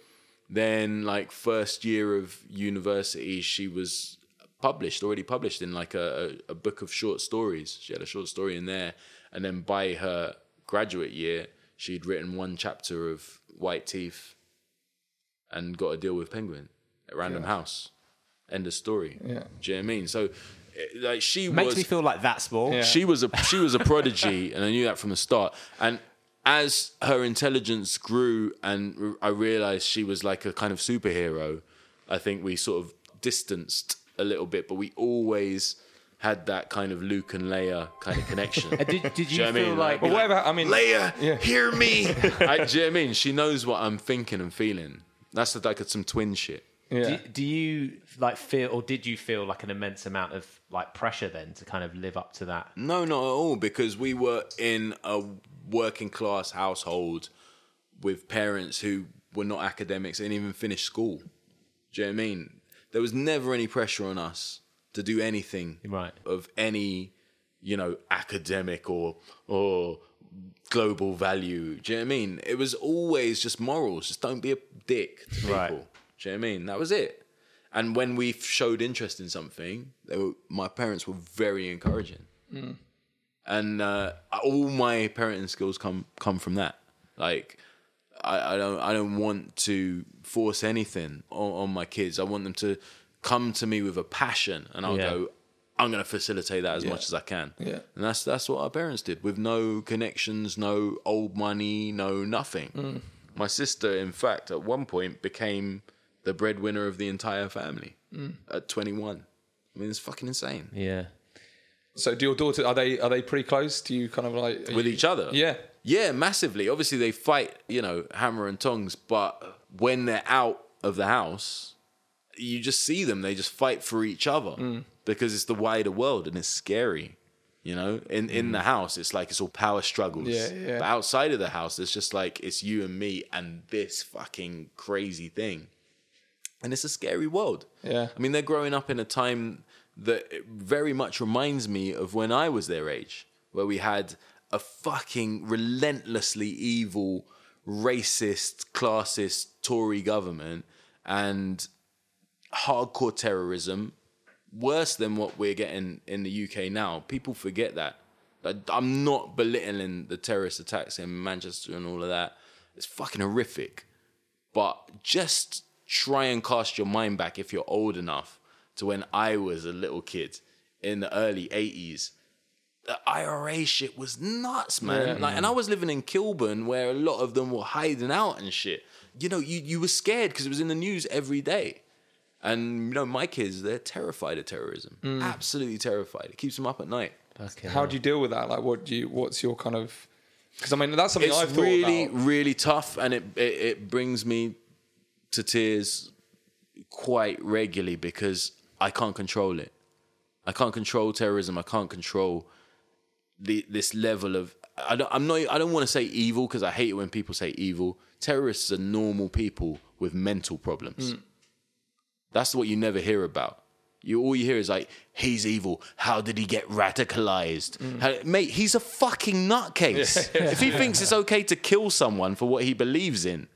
Then like first year of university, she was already published in like a book of short stories. She had a short story in there. And then by her graduate year, she'd written one chapter of White Teeth and got a deal with Penguin at Random House. End of story. Yeah. Do you know what I mean? So like makes me feel like that small. Yeah. She was a prodigy, and I knew that from the start. And as her intelligence grew and I realized she was like a kind of superhero, I think we sort of distanced a little bit, but we always had that kind of Luke and Leia kind of connection. Did you feel like... Well, whatever, I mean... Leia, hear me! Do you know what I mean? She knows what I'm thinking and feeling. That's like some twin shit. Yeah. Do you like feel, or did you feel like an immense amount of like pressure then to kind of live up to that? No, not at all, because we were in a working class household with parents who were not academics and even finished school. Do you know what I mean? There was never any pressure on us to do anything of any, you know, academic or global value. Do you know what I mean? It was always just morals. Just don't be a dick to people. Right. Do you know what I mean? That was it. And when we showed interest in something, my parents were very encouraging. Mm. And all my parenting skills come from that. Like, I don't want to force anything on my kids. I want them to come to me with a passion, and I'll go, I'm going to facilitate that as much as I can. Yeah. And that's what our parents did, with no connections, no old money, no nothing. Mm. My sister, in fact, at one point became the breadwinner of the entire family at 21. I mean, it's fucking insane. Yeah. So do your daughters, are they pretty close? Do you kind of like... With each other? Yeah. Yeah, massively. Obviously, they fight, you know, hammer and tongs, but when they're out of the house... You just see them; they just fight for each other because it's the wider world and it's scary, you know. In the house, it's like it's all power struggles. Yeah, yeah. But outside of the house, it's just like it's you and me and this fucking crazy thing, and it's a scary world. Yeah, I mean, they're growing up in a time that very much reminds me of when I was their age, where we had a fucking relentlessly evil, racist, classist Tory government and hardcore terrorism, worse than what we're getting in the UK now. People forget that. I'm not belittling the terrorist attacks in Manchester and all of that. It's fucking horrific. But just try and cast your mind back, if you're old enough, to when I was a little kid in the early 80s. The IRA shit was nuts, man. Yeah. Like, and I was living in Kilburn, where a lot of them were hiding out and shit. You know, you were scared because it was in the news every day. And, you know, my kids, they're terrified of terrorism. Mm. Absolutely terrified. It keeps them up at night. Fucking How do you deal with that? Like, what's your kind of... Because, I mean, that's something I've thought about. It's really, really tough, and it brings me to tears quite regularly because I can't control it. I can't control terrorism. I can't control this level of... I don't want to say evil, because I hate it when people say evil. Terrorists are normal people with mental problems. Mm. That's what you never hear about. All you hear is like, he's evil. How did he get radicalized? Mate, he's a fucking nutcase. If he thinks it's okay to kill someone for what he believes in.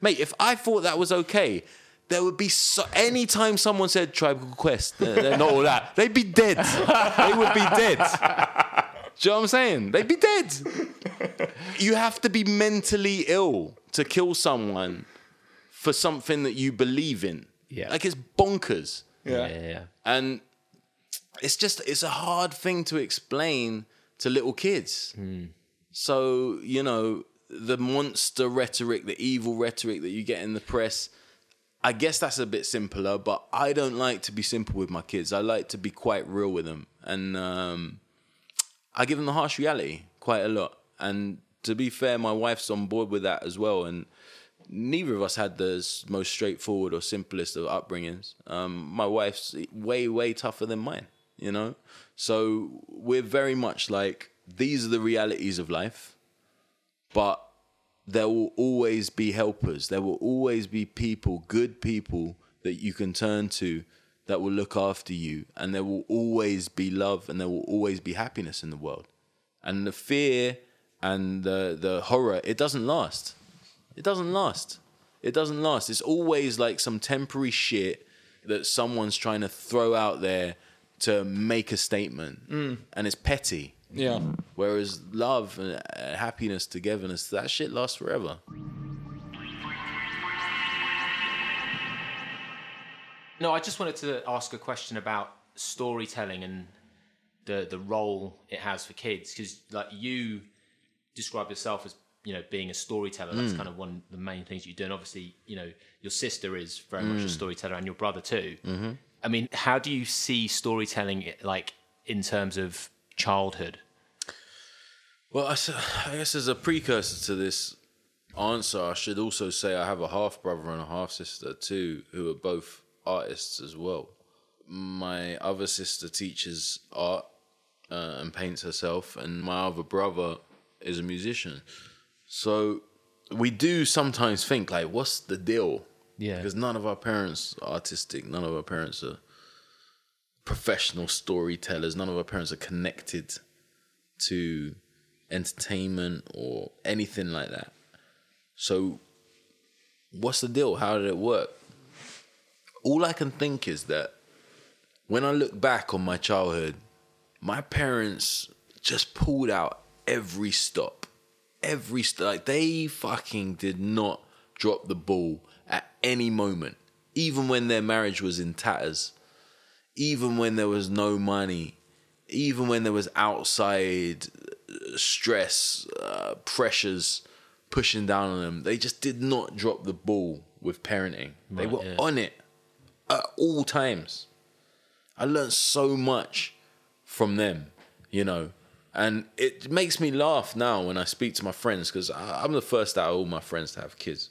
Mate, if I thought that was okay, there would be anytime someone said Tribal Quest, they're not all that, they'd be dead. They would be dead. Do you know what I'm saying? They'd be dead. You have to be mentally ill to kill someone for something that you believe in. Yeah. Like, it's bonkers. Yeah. And it's a hard thing to explain to little kids. Mm. So, you know, the monster rhetoric, the evil rhetoric that you get in the press, I guess that's a bit simpler, but I don't like to be simple with my kids. I like to be quite real with them. And I give them the harsh reality quite a lot. And to be fair, my wife's on board with that as well. And neither of us had the most straightforward or simplest of upbringings. My wife's way, way tougher than mine, you know? So we're very much like, these are the realities of life, but there will always be helpers. There will always be people, good people that you can turn to that will look after you. And there will always be love and there will always be happiness in the world. And the fear and the horror, it doesn't last. It doesn't last. It's always like some temporary shit that someone's trying to throw out there to make a statement. Mm. And it's petty. Yeah. Whereas love and happiness, togetherness, that shit lasts forever. No, I just wanted to ask a question about storytelling and the role it has for kids. Because like you describe yourself as, you know, being a storyteller, that's kind of one of the main things you do. And obviously, you know, your sister is very much a storyteller and your brother too. Mm-hmm. I mean, how do you see storytelling, like, in terms of childhood? Well, I guess as a precursor to this answer, I should also say I have a half-brother and a half-sister too, who are both artists as well. My other sister teaches art and paints herself, and my other brother is a musician. So we do sometimes think, like, what's the deal? Yeah. Because none of our parents are artistic. None of our parents are professional storytellers. None of our parents are connected to entertainment or anything like that. So what's the deal? How did it work? All I can think is that when I look back on my childhood, my parents just pulled out every stop. Like, they fucking did not drop the ball at any moment. Even when their marriage was in tatters, even when there was no money, even when there was outside stress, pressures pushing down on them, they just did not drop the ball with parenting. Right, they were on it at all times. I learned so much from them, you know. And it makes me laugh now when I speak to my friends, because I'm the first out of all my friends to have kids.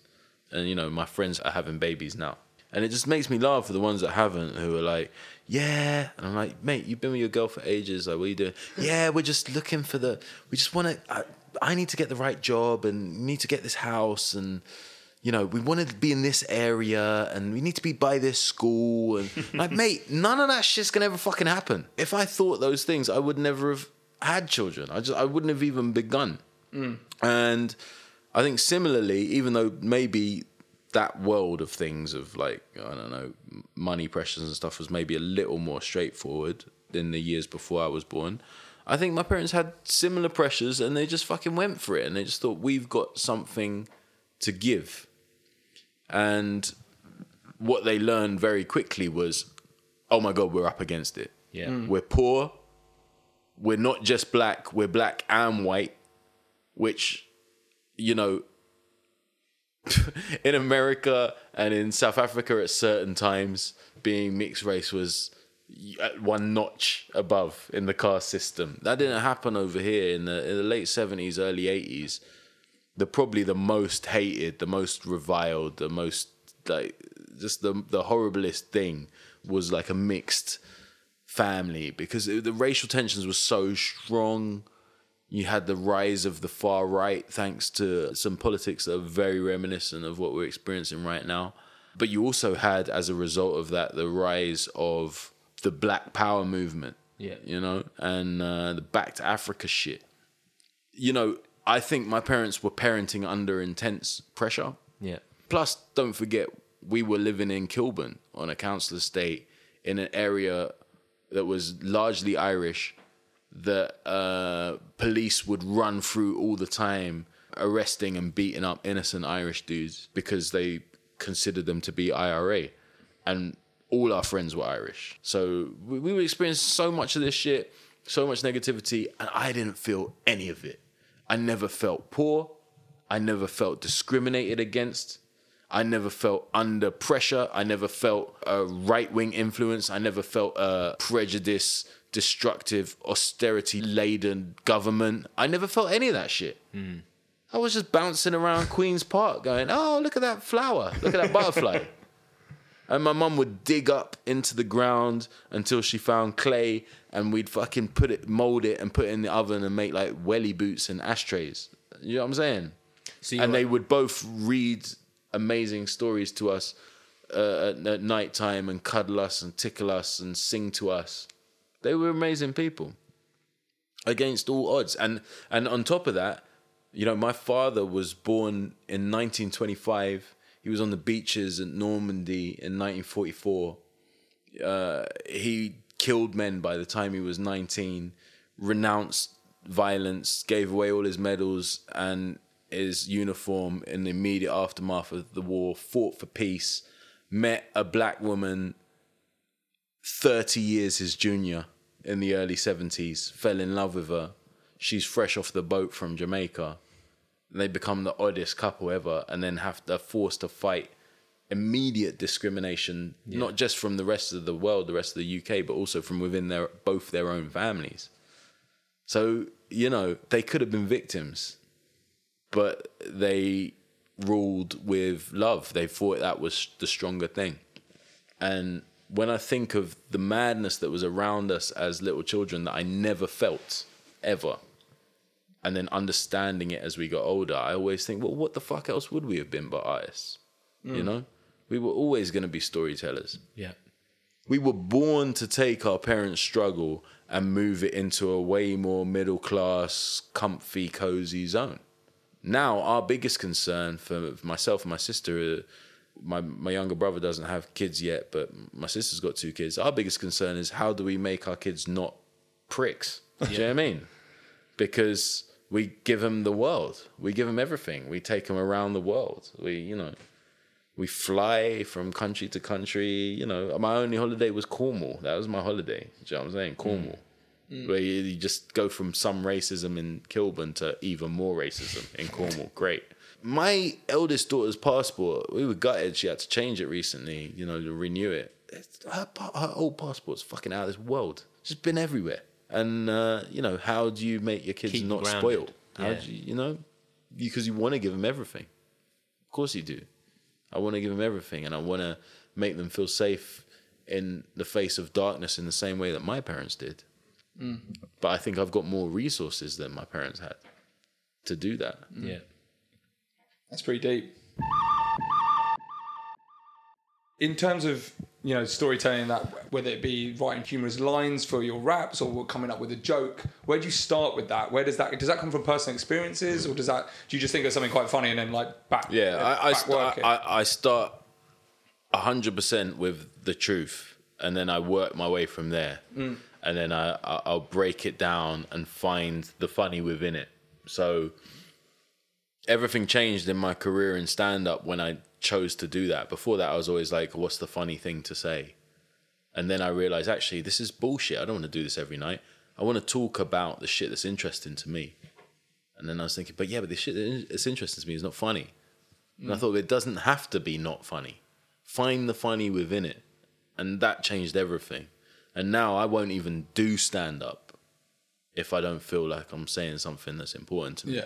And, you know, my friends are having babies now. And it just makes me laugh for the ones that haven't, who are like, yeah. And I'm like, mate, you've been with your girl for ages. Like, what are you doing? Yeah, we're just looking for we just want to, I need to get the right job and need to get this house. And, you know, we wanted to be in this area and we need to be by this school. And like, mate, none of that shit's going to ever fucking happen. If I thought those things, I would never have had children. I wouldn't have even begun. And I think similarly, even though maybe that world of things of, like, I don't know, money pressures and stuff was maybe a little more straightforward in the years before I was born, I think my parents had similar pressures and they just fucking went for it, and they just thought, we've got something to give. And what they learned very quickly was, oh my God, we're up against it. We're poor. We're not just black, we're black and white, which, you know, in America and in South Africa at certain times, being mixed race was at one notch above in the caste system. That didn't happen over here in the late 70s, early 80s. They're probably the most hated, the most reviled, the most, like, just the horriblest thing was like a mixed family, because the racial tensions were so strong. You had the rise of the far right, thanks to some politics that are very reminiscent of what we're experiencing right now. But you also had, as a result of that, the rise of the Black Power movement, yeah, you know, and the Back to Africa shit. You know, I think my parents were parenting under intense pressure. Yeah. Plus, don't forget, we were living in Kilburn on a council estate in an area that was largely Irish, that police would run through all the time, arresting and beating up innocent Irish dudes because they considered them to be IRA. And all our friends were Irish. So we were experiencing so much of this shit, so much negativity, and I didn't feel any of it. I never felt poor. I never felt discriminated against. I never felt under pressure. I never felt a right-wing influence. I never felt a prejudice, destructive, austerity-laden government. I never felt any of that shit. Mm. I was just bouncing around Queen's Park going, oh, look at that flower. Look at that butterfly. And my mum would dig up into the ground until she found clay, and we'd fucking put it, mold it, and put it in the oven and make like welly boots and ashtrays. You know what I'm saying? So they would both read amazing stories to us at night time and cuddle us and tickle us and sing to us. They were amazing people against all odds. And on top of that, you know, my father was born in 1925. He was on the beaches at Normandy in 1944. He killed men by the time he was 19, renounced violence, gave away all his medals and his uniform in the immediate aftermath of the war, fought for peace, met a black woman 30 years his junior in the early 70s, fell in love with her. She's fresh off the boat from Jamaica. They become the oddest couple ever, and then they're forced to fight immediate discrimination, yeah, not just from the rest of the world, the rest of the UK, but also from within both their own families. So, you know, they could have been victims, but they ruled with love. They thought that was the stronger thing. And when I think of the madness that was around us as little children that I never felt, ever, and then understanding it as we got older, I always think, well, what the fuck else would we have been but artists? Mm. You know? We were always going to be storytellers. Yeah. We were born to take our parents' struggle and move it into a way more middle-class, comfy, cozy zone. Now, our biggest concern for myself and my sister, my younger brother doesn't have kids yet, but my sister's got 2 kids. Our biggest concern is, how do we make our kids not pricks? Yeah. Do you know what I mean? Because we give them the world. We give them everything. We take them around the world. We fly from country to country. You know, my only holiday was Cornwall. That was my holiday. Do you know what I'm saying? Cornwall. Mm. Where you just go from some racism in Kilburn to even more racism in Cornwall. Great. My eldest daughter's passport, we were gutted. She had to change it recently, you know, to renew it. Her old passport's fucking out of this world. She's been everywhere. And, you know, how do you make your kids not spoiled? How do you, you know, because you want to give them everything. Of course you do. I want to give them everything, and I want to make them feel safe in the face of darkness in the same way that my parents did. Mm. But I think I've got more resources than my parents had to do that. Yeah. That's pretty deep. In terms of, you know, storytelling, that whether it be writing humorous lines for your raps or coming up with a joke, where do you start with that? Where does that come from? Personal experiences, or do you just think of something quite funny and then like back? Yeah, I start 100% with the truth, and then I work my way from there, and then I'll break it down and find the funny within it. So everything changed in my career in stand-up when I chose to do that. Before that, I was always like, what's the funny thing to say? And then I realized, actually, this is bullshit. I don't want to do this every night. I want to talk about the shit that's interesting to me. And then I was thinking, but the shit that's interesting to me is not funny. And I thought, it doesn't have to be not funny. Find the funny within it. And that changed everything. And now I won't even do stand-up if I don't feel like I'm saying something that's important to me. Yeah.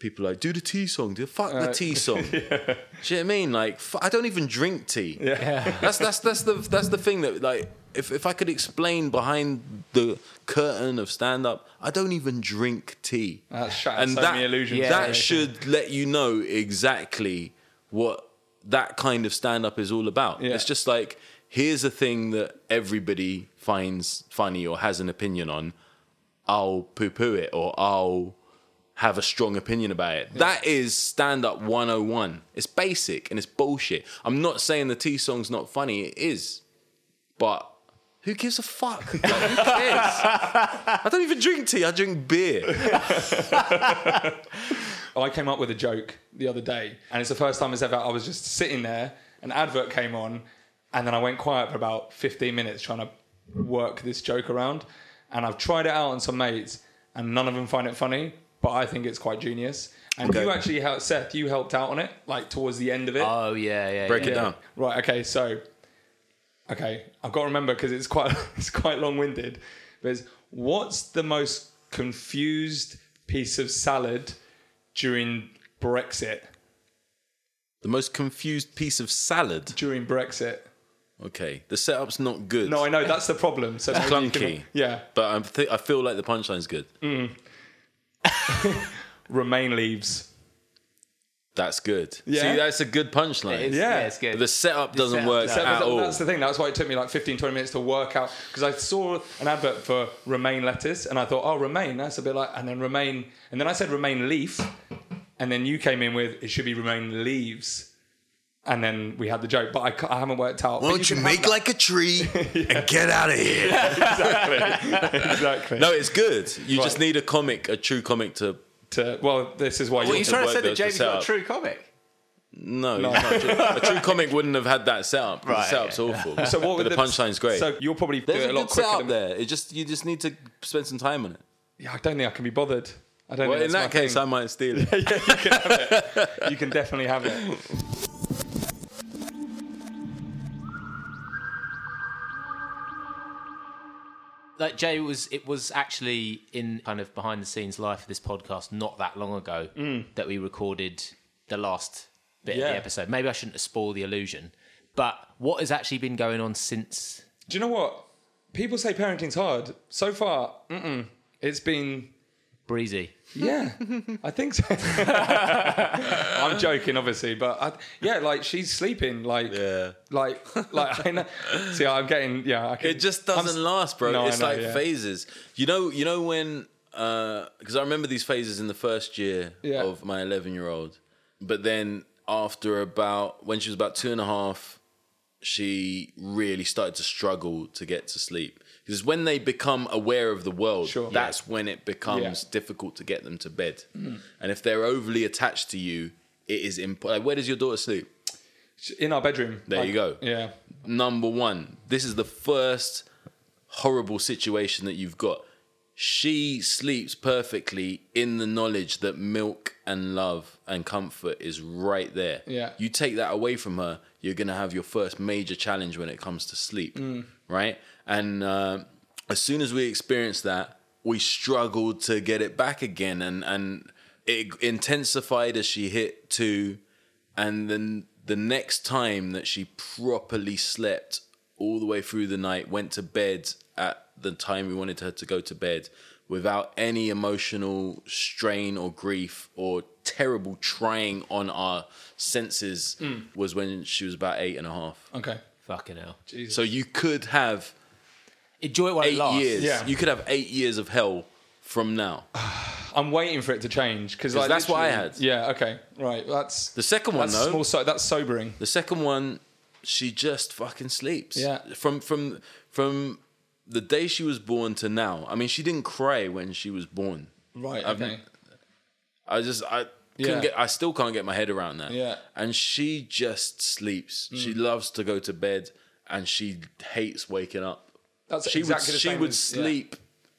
People are like, do the tea song, the tea song. Yeah. Do you know what I mean? Like, I don't even drink tea. Yeah. That's the thing that, like, if I could explain behind the curtain of stand up, I don't even drink tea. That should let you know exactly what that kind of stand up is all about. Yeah. It's just like, here's a thing that everybody finds funny or has an opinion on, I'll poo-poo it or I'll have a strong opinion about it. Yeah. That is stand-up 101. It's basic and it's bullshit. I'm not saying the T-song's not funny. It is. But who gives a fuck? Like, who cares? I don't even drink tea. I drink beer. I came up with a joke the other day, and it's the first time it's ever. I was just sitting there, an advert came on, and then I went quiet for about 15 minutes trying to work this joke around. And I've tried it out on some mates, and none of them find it funny, but I think it's quite genius. And okay. You actually, Seth, you helped out on it, like towards the end of it. Oh, yeah. Break it down. Right, okay, so... Okay, I've got to remember because it's quite long-winded. But it's, what's the most confused piece of salad during Brexit? The most confused piece of salad? During Brexit. Okay, the setup's not good. No, I know, that's the problem. So it's clunky. Yeah. But I feel like the punchline's good. Mm. Romaine leaves. That's good. Yeah. See, that's a good punchline. Yeah, it's good. But the setup doesn't work at all. That's the thing. That's why it took me like 15, 20 minutes to work out. Because I saw an advert for romaine lettuce and I thought, oh, romaine, that's a bit like... And then romaine... And then I said romaine leaf. And then you came in with, it should be romaine leaves. And then we had the joke. But I haven't worked out... Why don't you make like a tree and get out of here? Exactly. No, it's good. You just need a true comic well, this is why you're trying to say that Jamie's not a true comic. No. A true comic wouldn't have had that setup. Right, the setup's awful. So what? But the punchline's great. So you'll probably do it a lot quicker. There's a good setup there. You just need to spend some time on it. Yeah, I don't think I can be bothered. Well, in that case, I might steal it. Yeah, you can have it. You can definitely have it. Like Jay, it was actually in kind of behind the scenes life of this podcast not that long ago that we recorded the last bit of the episode. Maybe I shouldn't spoil the illusion, but what has actually been going on since? Do you know what? People say parenting's hard. So far, it's been... breezy. Yeah, I think so. I'm joking, obviously, but she's sleeping, I know. See, I'm getting it just doesn't last, bro. No, it's phases. You know when because I remember these phases in the first year of my 11-year-old, but then after about when she was about 2.5, she really started to struggle to get to sleep. Because when they become aware of the world, that's when it becomes difficult to get them to bed. Mm. And if they're overly attached to you, it is important. Like, where does your daughter sleep? In our bedroom. There you go. Yeah. Number one, this is the first horrible situation that you've got. She sleeps perfectly in the knowledge that milk and love and comfort is right there. Yeah. You take that away from her, you're going to have your first major challenge when it comes to sleep, right? And as soon as we experienced that, we struggled to get it back again. And it intensified as she hit 2. And then the next time that she properly slept all the way through the night, went to bed at the time we wanted her to go to bed without any emotional strain or grief or terrible trying on our senses was when she was about 8.5. Okay. Fucking hell. Jesus. So you could have... enjoy it while it lasts. Yeah. You could have 8 years of hell from now. I'm waiting for it to change. Because that's what I had. Yeah, okay. Right. That's... the second one, though... that's sobering. The second one, she just fucking sleeps. Yeah. From the day she was born to now. I mean, she didn't cry when she was born. Right, okay. I still can't get my head around that. Yeah. And she just sleeps. Mm. She loves to go to bed and she hates waking up. That's she would sleep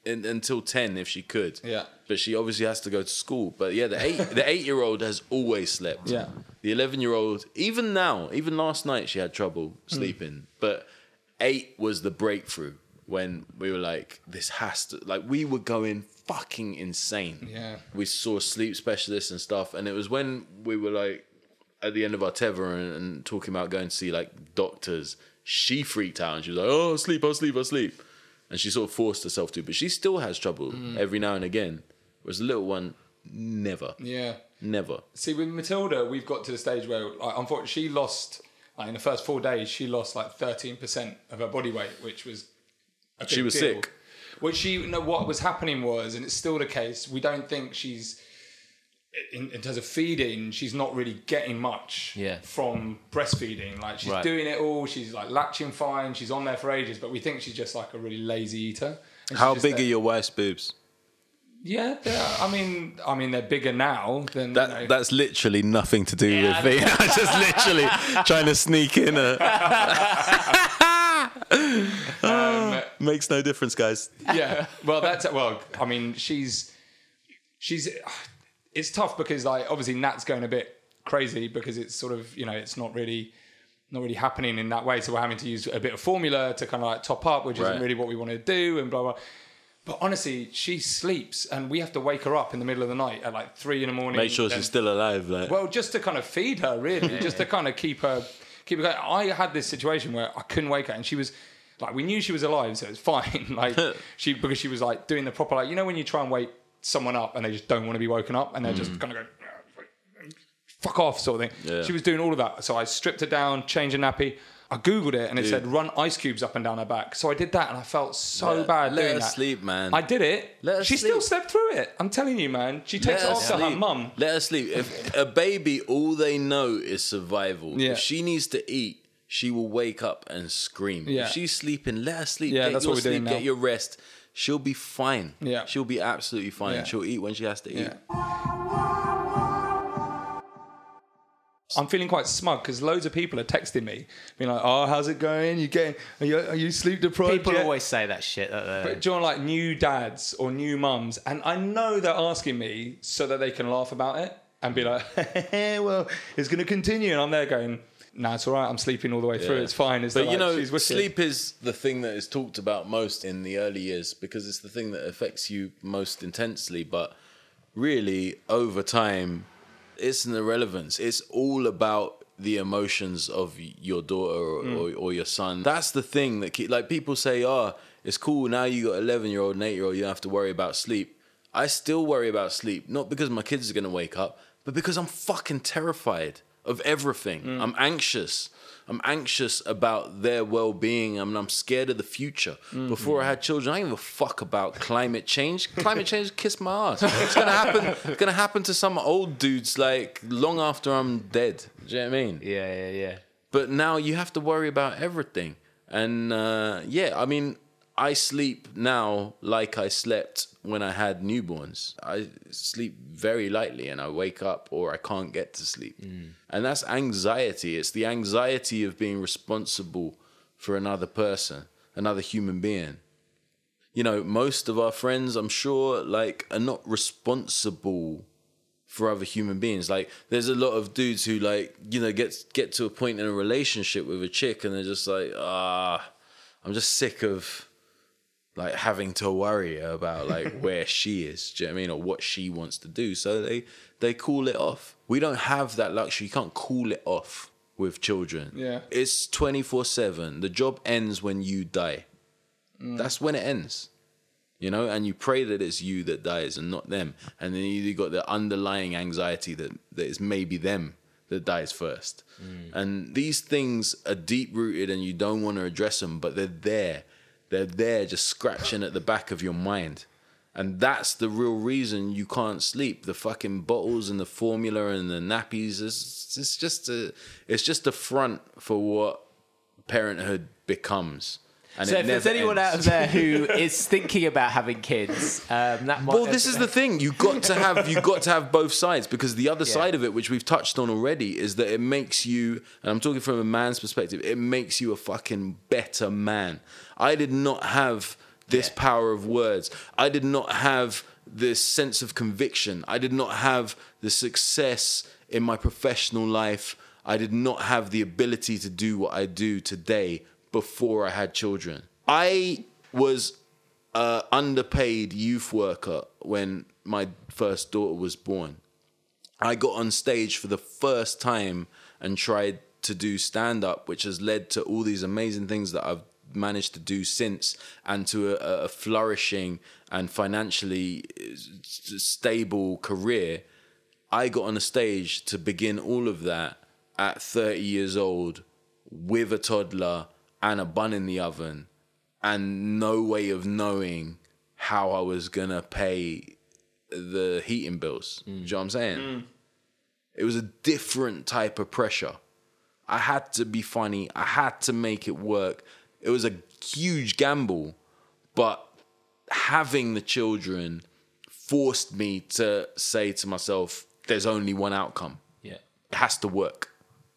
until 10 if she could. Yeah. But she obviously has to go to school. But yeah, the 8-year-old has always slept. Yeah. The 11-year-old, even now, even last night she had trouble sleeping. But 8 was the breakthrough when we were like, this has to... like, we were going fucking insane. Yeah. We saw sleep specialists and stuff, and it was when we were like at the end of our tether and talking about going to see like doctors. She freaked out and she was like, oh, I'll sleep. And she sort of forced herself to, but she still has trouble every now and again. Whereas the little one, never. Yeah. Never. See, with Matilda, we've got to the stage where, like, unfortunately, she lost Like in the first 4 days, she lost like 13% of her body weight, which was a big deal. She was sick. What was happening was, and it's still the case, we don't think she's, in terms of feeding, she's not really getting much from breastfeeding. Like she's doing it all, she's like latching fine, she's on there for ages, but we think she's just like a really lazy eater. How big are your wife's boobs? Yeah, I mean, they're bigger now than... That's literally nothing to do with me. I'm just literally trying to sneak in a... makes no difference, guys. Yeah, well, I mean, she's... It's tough because, like, obviously Nat's going a bit crazy because it's sort of, you know, it's not really happening in that way. So we're having to use a bit of formula to kind of, like, top up, which isn't really what we want to do and blah, blah, blah. But honestly, she sleeps and we have to wake her up in the middle of the night at like 3 a.m. Make sure she's still alive. Like. Well, just to kind of feed her, really, just to kind of keep her going. I had this situation where I couldn't wake her and she was like, we knew she was alive, so it's fine. Like because she was like doing the proper, like, you know, when you try and wake someone up and they just don't want to be woken up and they're just kind of going, fuck off sort of thing. Yeah. She was doing all of that. So I stripped her down, changed her nappy. I Googled it and it said run ice cubes up and down her back. So I did that and I felt so bad doing that. Let her sleep, man. I did it. She still slept through it. I'm telling you, man. She takes it after her mum. Let her sleep. If a baby, all they know is survival. Yeah. If she needs to eat, she will wake up and scream. Yeah. If she's sleeping, let her sleep. Yeah, that's what we're doing now. Get your rest. She'll be fine. Yeah. She'll be absolutely fine. Yeah. She'll eat when she has to eat. Yeah. I'm feeling quite smug because loads of people are texting me, being like, "Oh, how's it going? Are you sleep deprived?" People always say that shit. But do you want, like, new dads or new mums? And I know they're asking me so that they can laugh about it and be like, "Well, it's going to continue." And I'm there going, "Nah, it's all right. I'm sleeping all the way through. It's fine." But you know, sleep is the thing that is talked about most in the early years because it's the thing that affects you most intensely. But really, over time. It's an irrelevance. It's all about the emotions of your daughter or your son. That's the thing that like people say, "Oh, it's cool. Now you got 11-year-old and 8-year-old. You don't have to worry about sleep." I still worry about sleep, not because my kids are going to wake up, but because I'm fucking terrified of everything. I'm anxious. I'm anxious about their well-being. I mean, I'm scared of the future. Before I had children, I didn't give a fuck about climate change. Climate change, kiss my ass. It's gonna happen. It's gonna happen to some old dudes like long after I'm dead. Do you know what I mean? Yeah. But now you have to worry about everything. And I mean, I sleep now like I slept when I had newborns. I sleep very lightly and I wake up or I can't get to sleep. And that's anxiety. It's the anxiety of being responsible for another person, another human being. You know, most of our friends, I'm sure, like, are not responsible for other human beings. Like, there's a lot of dudes who, like, you know, get to a point in a relationship with a chick and they're just like, I'm just sick of... like having to worry about like where she is, do you know what I mean, or what she wants to do. So they call it off. We don't have that luxury. You can't call it off with children. Yeah, it's 24/7. The job ends when you die. That's when it ends, you know. And you pray that it's you that dies and not them. And then you got the underlying anxiety that it's maybe them that dies first. And these things are deep rooted, and you don't want to address them, but they're there. They're there just scratching at the back of your mind. And that's the real reason you can't sleep. The fucking bottles and the formula and the nappies. It's just a front for what parenthood becomes. And so if there's anyone out there who is thinking about having kids, that might... Well, this is the thing. You've got to have both sides, because the other side of it, which we've touched on already, is that it makes you, and I'm talking from a man's perspective, it makes you a fucking better man. I did not have this power of words. I did not have this sense of conviction. I did not have the success in my professional life. I did not have the ability to do what I do today before I had children. I was an underpaid youth worker when my first daughter was born. I got on stage for the first time and tried to do stand-up, which has led to all these amazing things that I've managed to do since, and to a flourishing and financially stable career. I got on a stage to begin all of that at 30 years old with a toddler and a bun in the oven and no way of knowing how I was going to pay the heating bills. Do you know what I'm saying? It was a different type of pressure. I had to be funny. I had to make it work. It was a huge gamble, but having the children forced me to say to myself, there's only one outcome. Yeah. It has to work.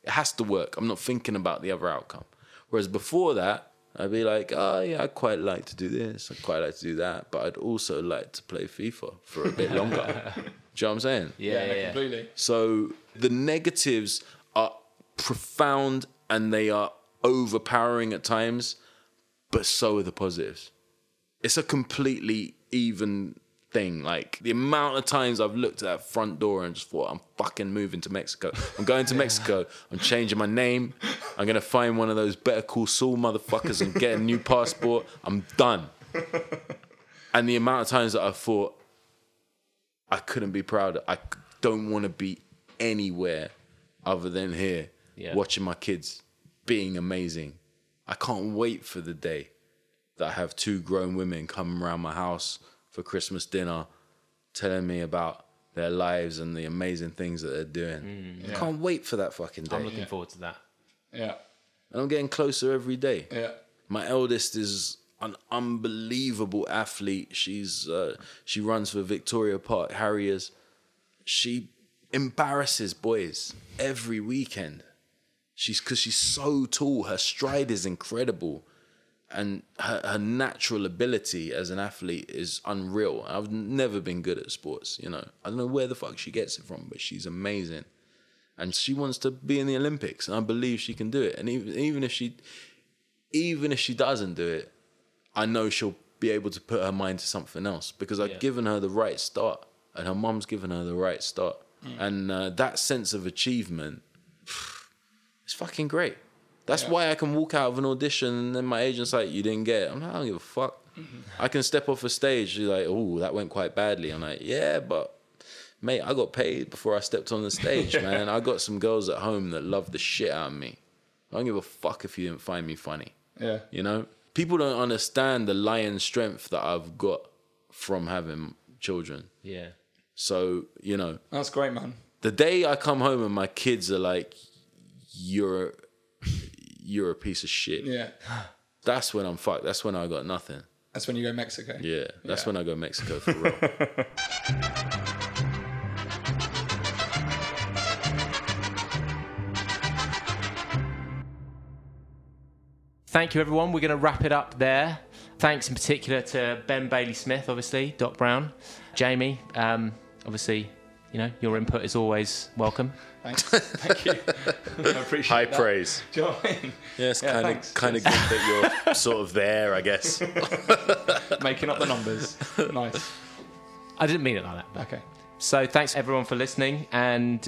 It has to work. I'm not thinking about the other outcome. Whereas before that, I'd be like, oh, yeah, I'd quite like to do this. I'd quite like to do that. But I'd also like to play FIFA for a bit longer. Do you know what I'm saying? Yeah, completely. So the negatives are profound and they are overpowering at times, but so are the positives. It's a completely even thing. Like, the amount of times I've looked at that front door and just thought, I'm fucking moving to Mexico. I'm going to Mexico. I'm changing my name. I'm going to find one of those Better Call Saul motherfuckers and get a new passport. I'm done. And the amount of times that I thought, I couldn't be prouder. I don't want to be anywhere other than here, watching my kids being amazing. I can't wait for the day that I have two grown women come around my house for Christmas dinner telling me about their lives and the amazing things that they're doing. I can't wait for that fucking day. I'm looking forward to that. Yeah. And I'm getting closer every day. Yeah. My eldest is an unbelievable athlete. She's she runs for Victoria Park Harriers. She embarrasses boys every weekend. Because she's so tall. Her stride is incredible. And her natural ability as an athlete is unreal. I've never been good at sports, you know. I don't know where the fuck she gets it from, but she's amazing. And she wants to be in the Olympics, and I believe she can do it. And even if she doesn't do it, I know she'll be able to put her mind to something else because I've given her the right start, and her mum's given her the right start. And that sense of achievement, it's fucking great. That's why I can walk out of an audition and then my agent's like, you didn't get it. I'm like, I don't give a fuck. I can step off a stage. She's like, oh, that went quite badly. I'm like, yeah, but mate, I got paid before I stepped on the stage, man. I got some girls at home that love the shit out of me. I don't give a fuck if you didn't find me funny. Yeah. You know? People don't understand the lion strength that I've got from having children. Yeah. So, you know. That's great, man. The day I come home and my kids are like, you're a piece of shit. Yeah. That's when I'm fucked. That's when I got nothing. That's when you go Mexico. Yeah. That's when I go Mexico for real. Thank you, everyone. We're going to wrap it up there. Thanks in particular to Ben Bailey Smith, obviously, Doc Brown, Jamie, obviously. You know, your input is always welcome. Thanks. Thank you. I appreciate High that. High praise. Do you know what I mean? Yes, yeah, kind of good that you're sort of there, I guess. Making up the numbers. Nice. I didn't mean it like that. But. Okay. So thanks, everyone, for listening, and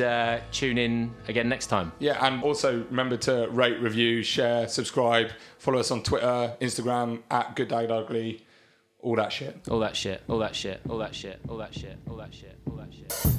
tune in again next time. Yeah, and also remember to rate, review, share, subscribe, follow us on Twitter, Instagram, @GoodDadAndUgly. All that shit. All that shit. All that shit. All that shit. All that shit. All that shit. All that shit. All that shit.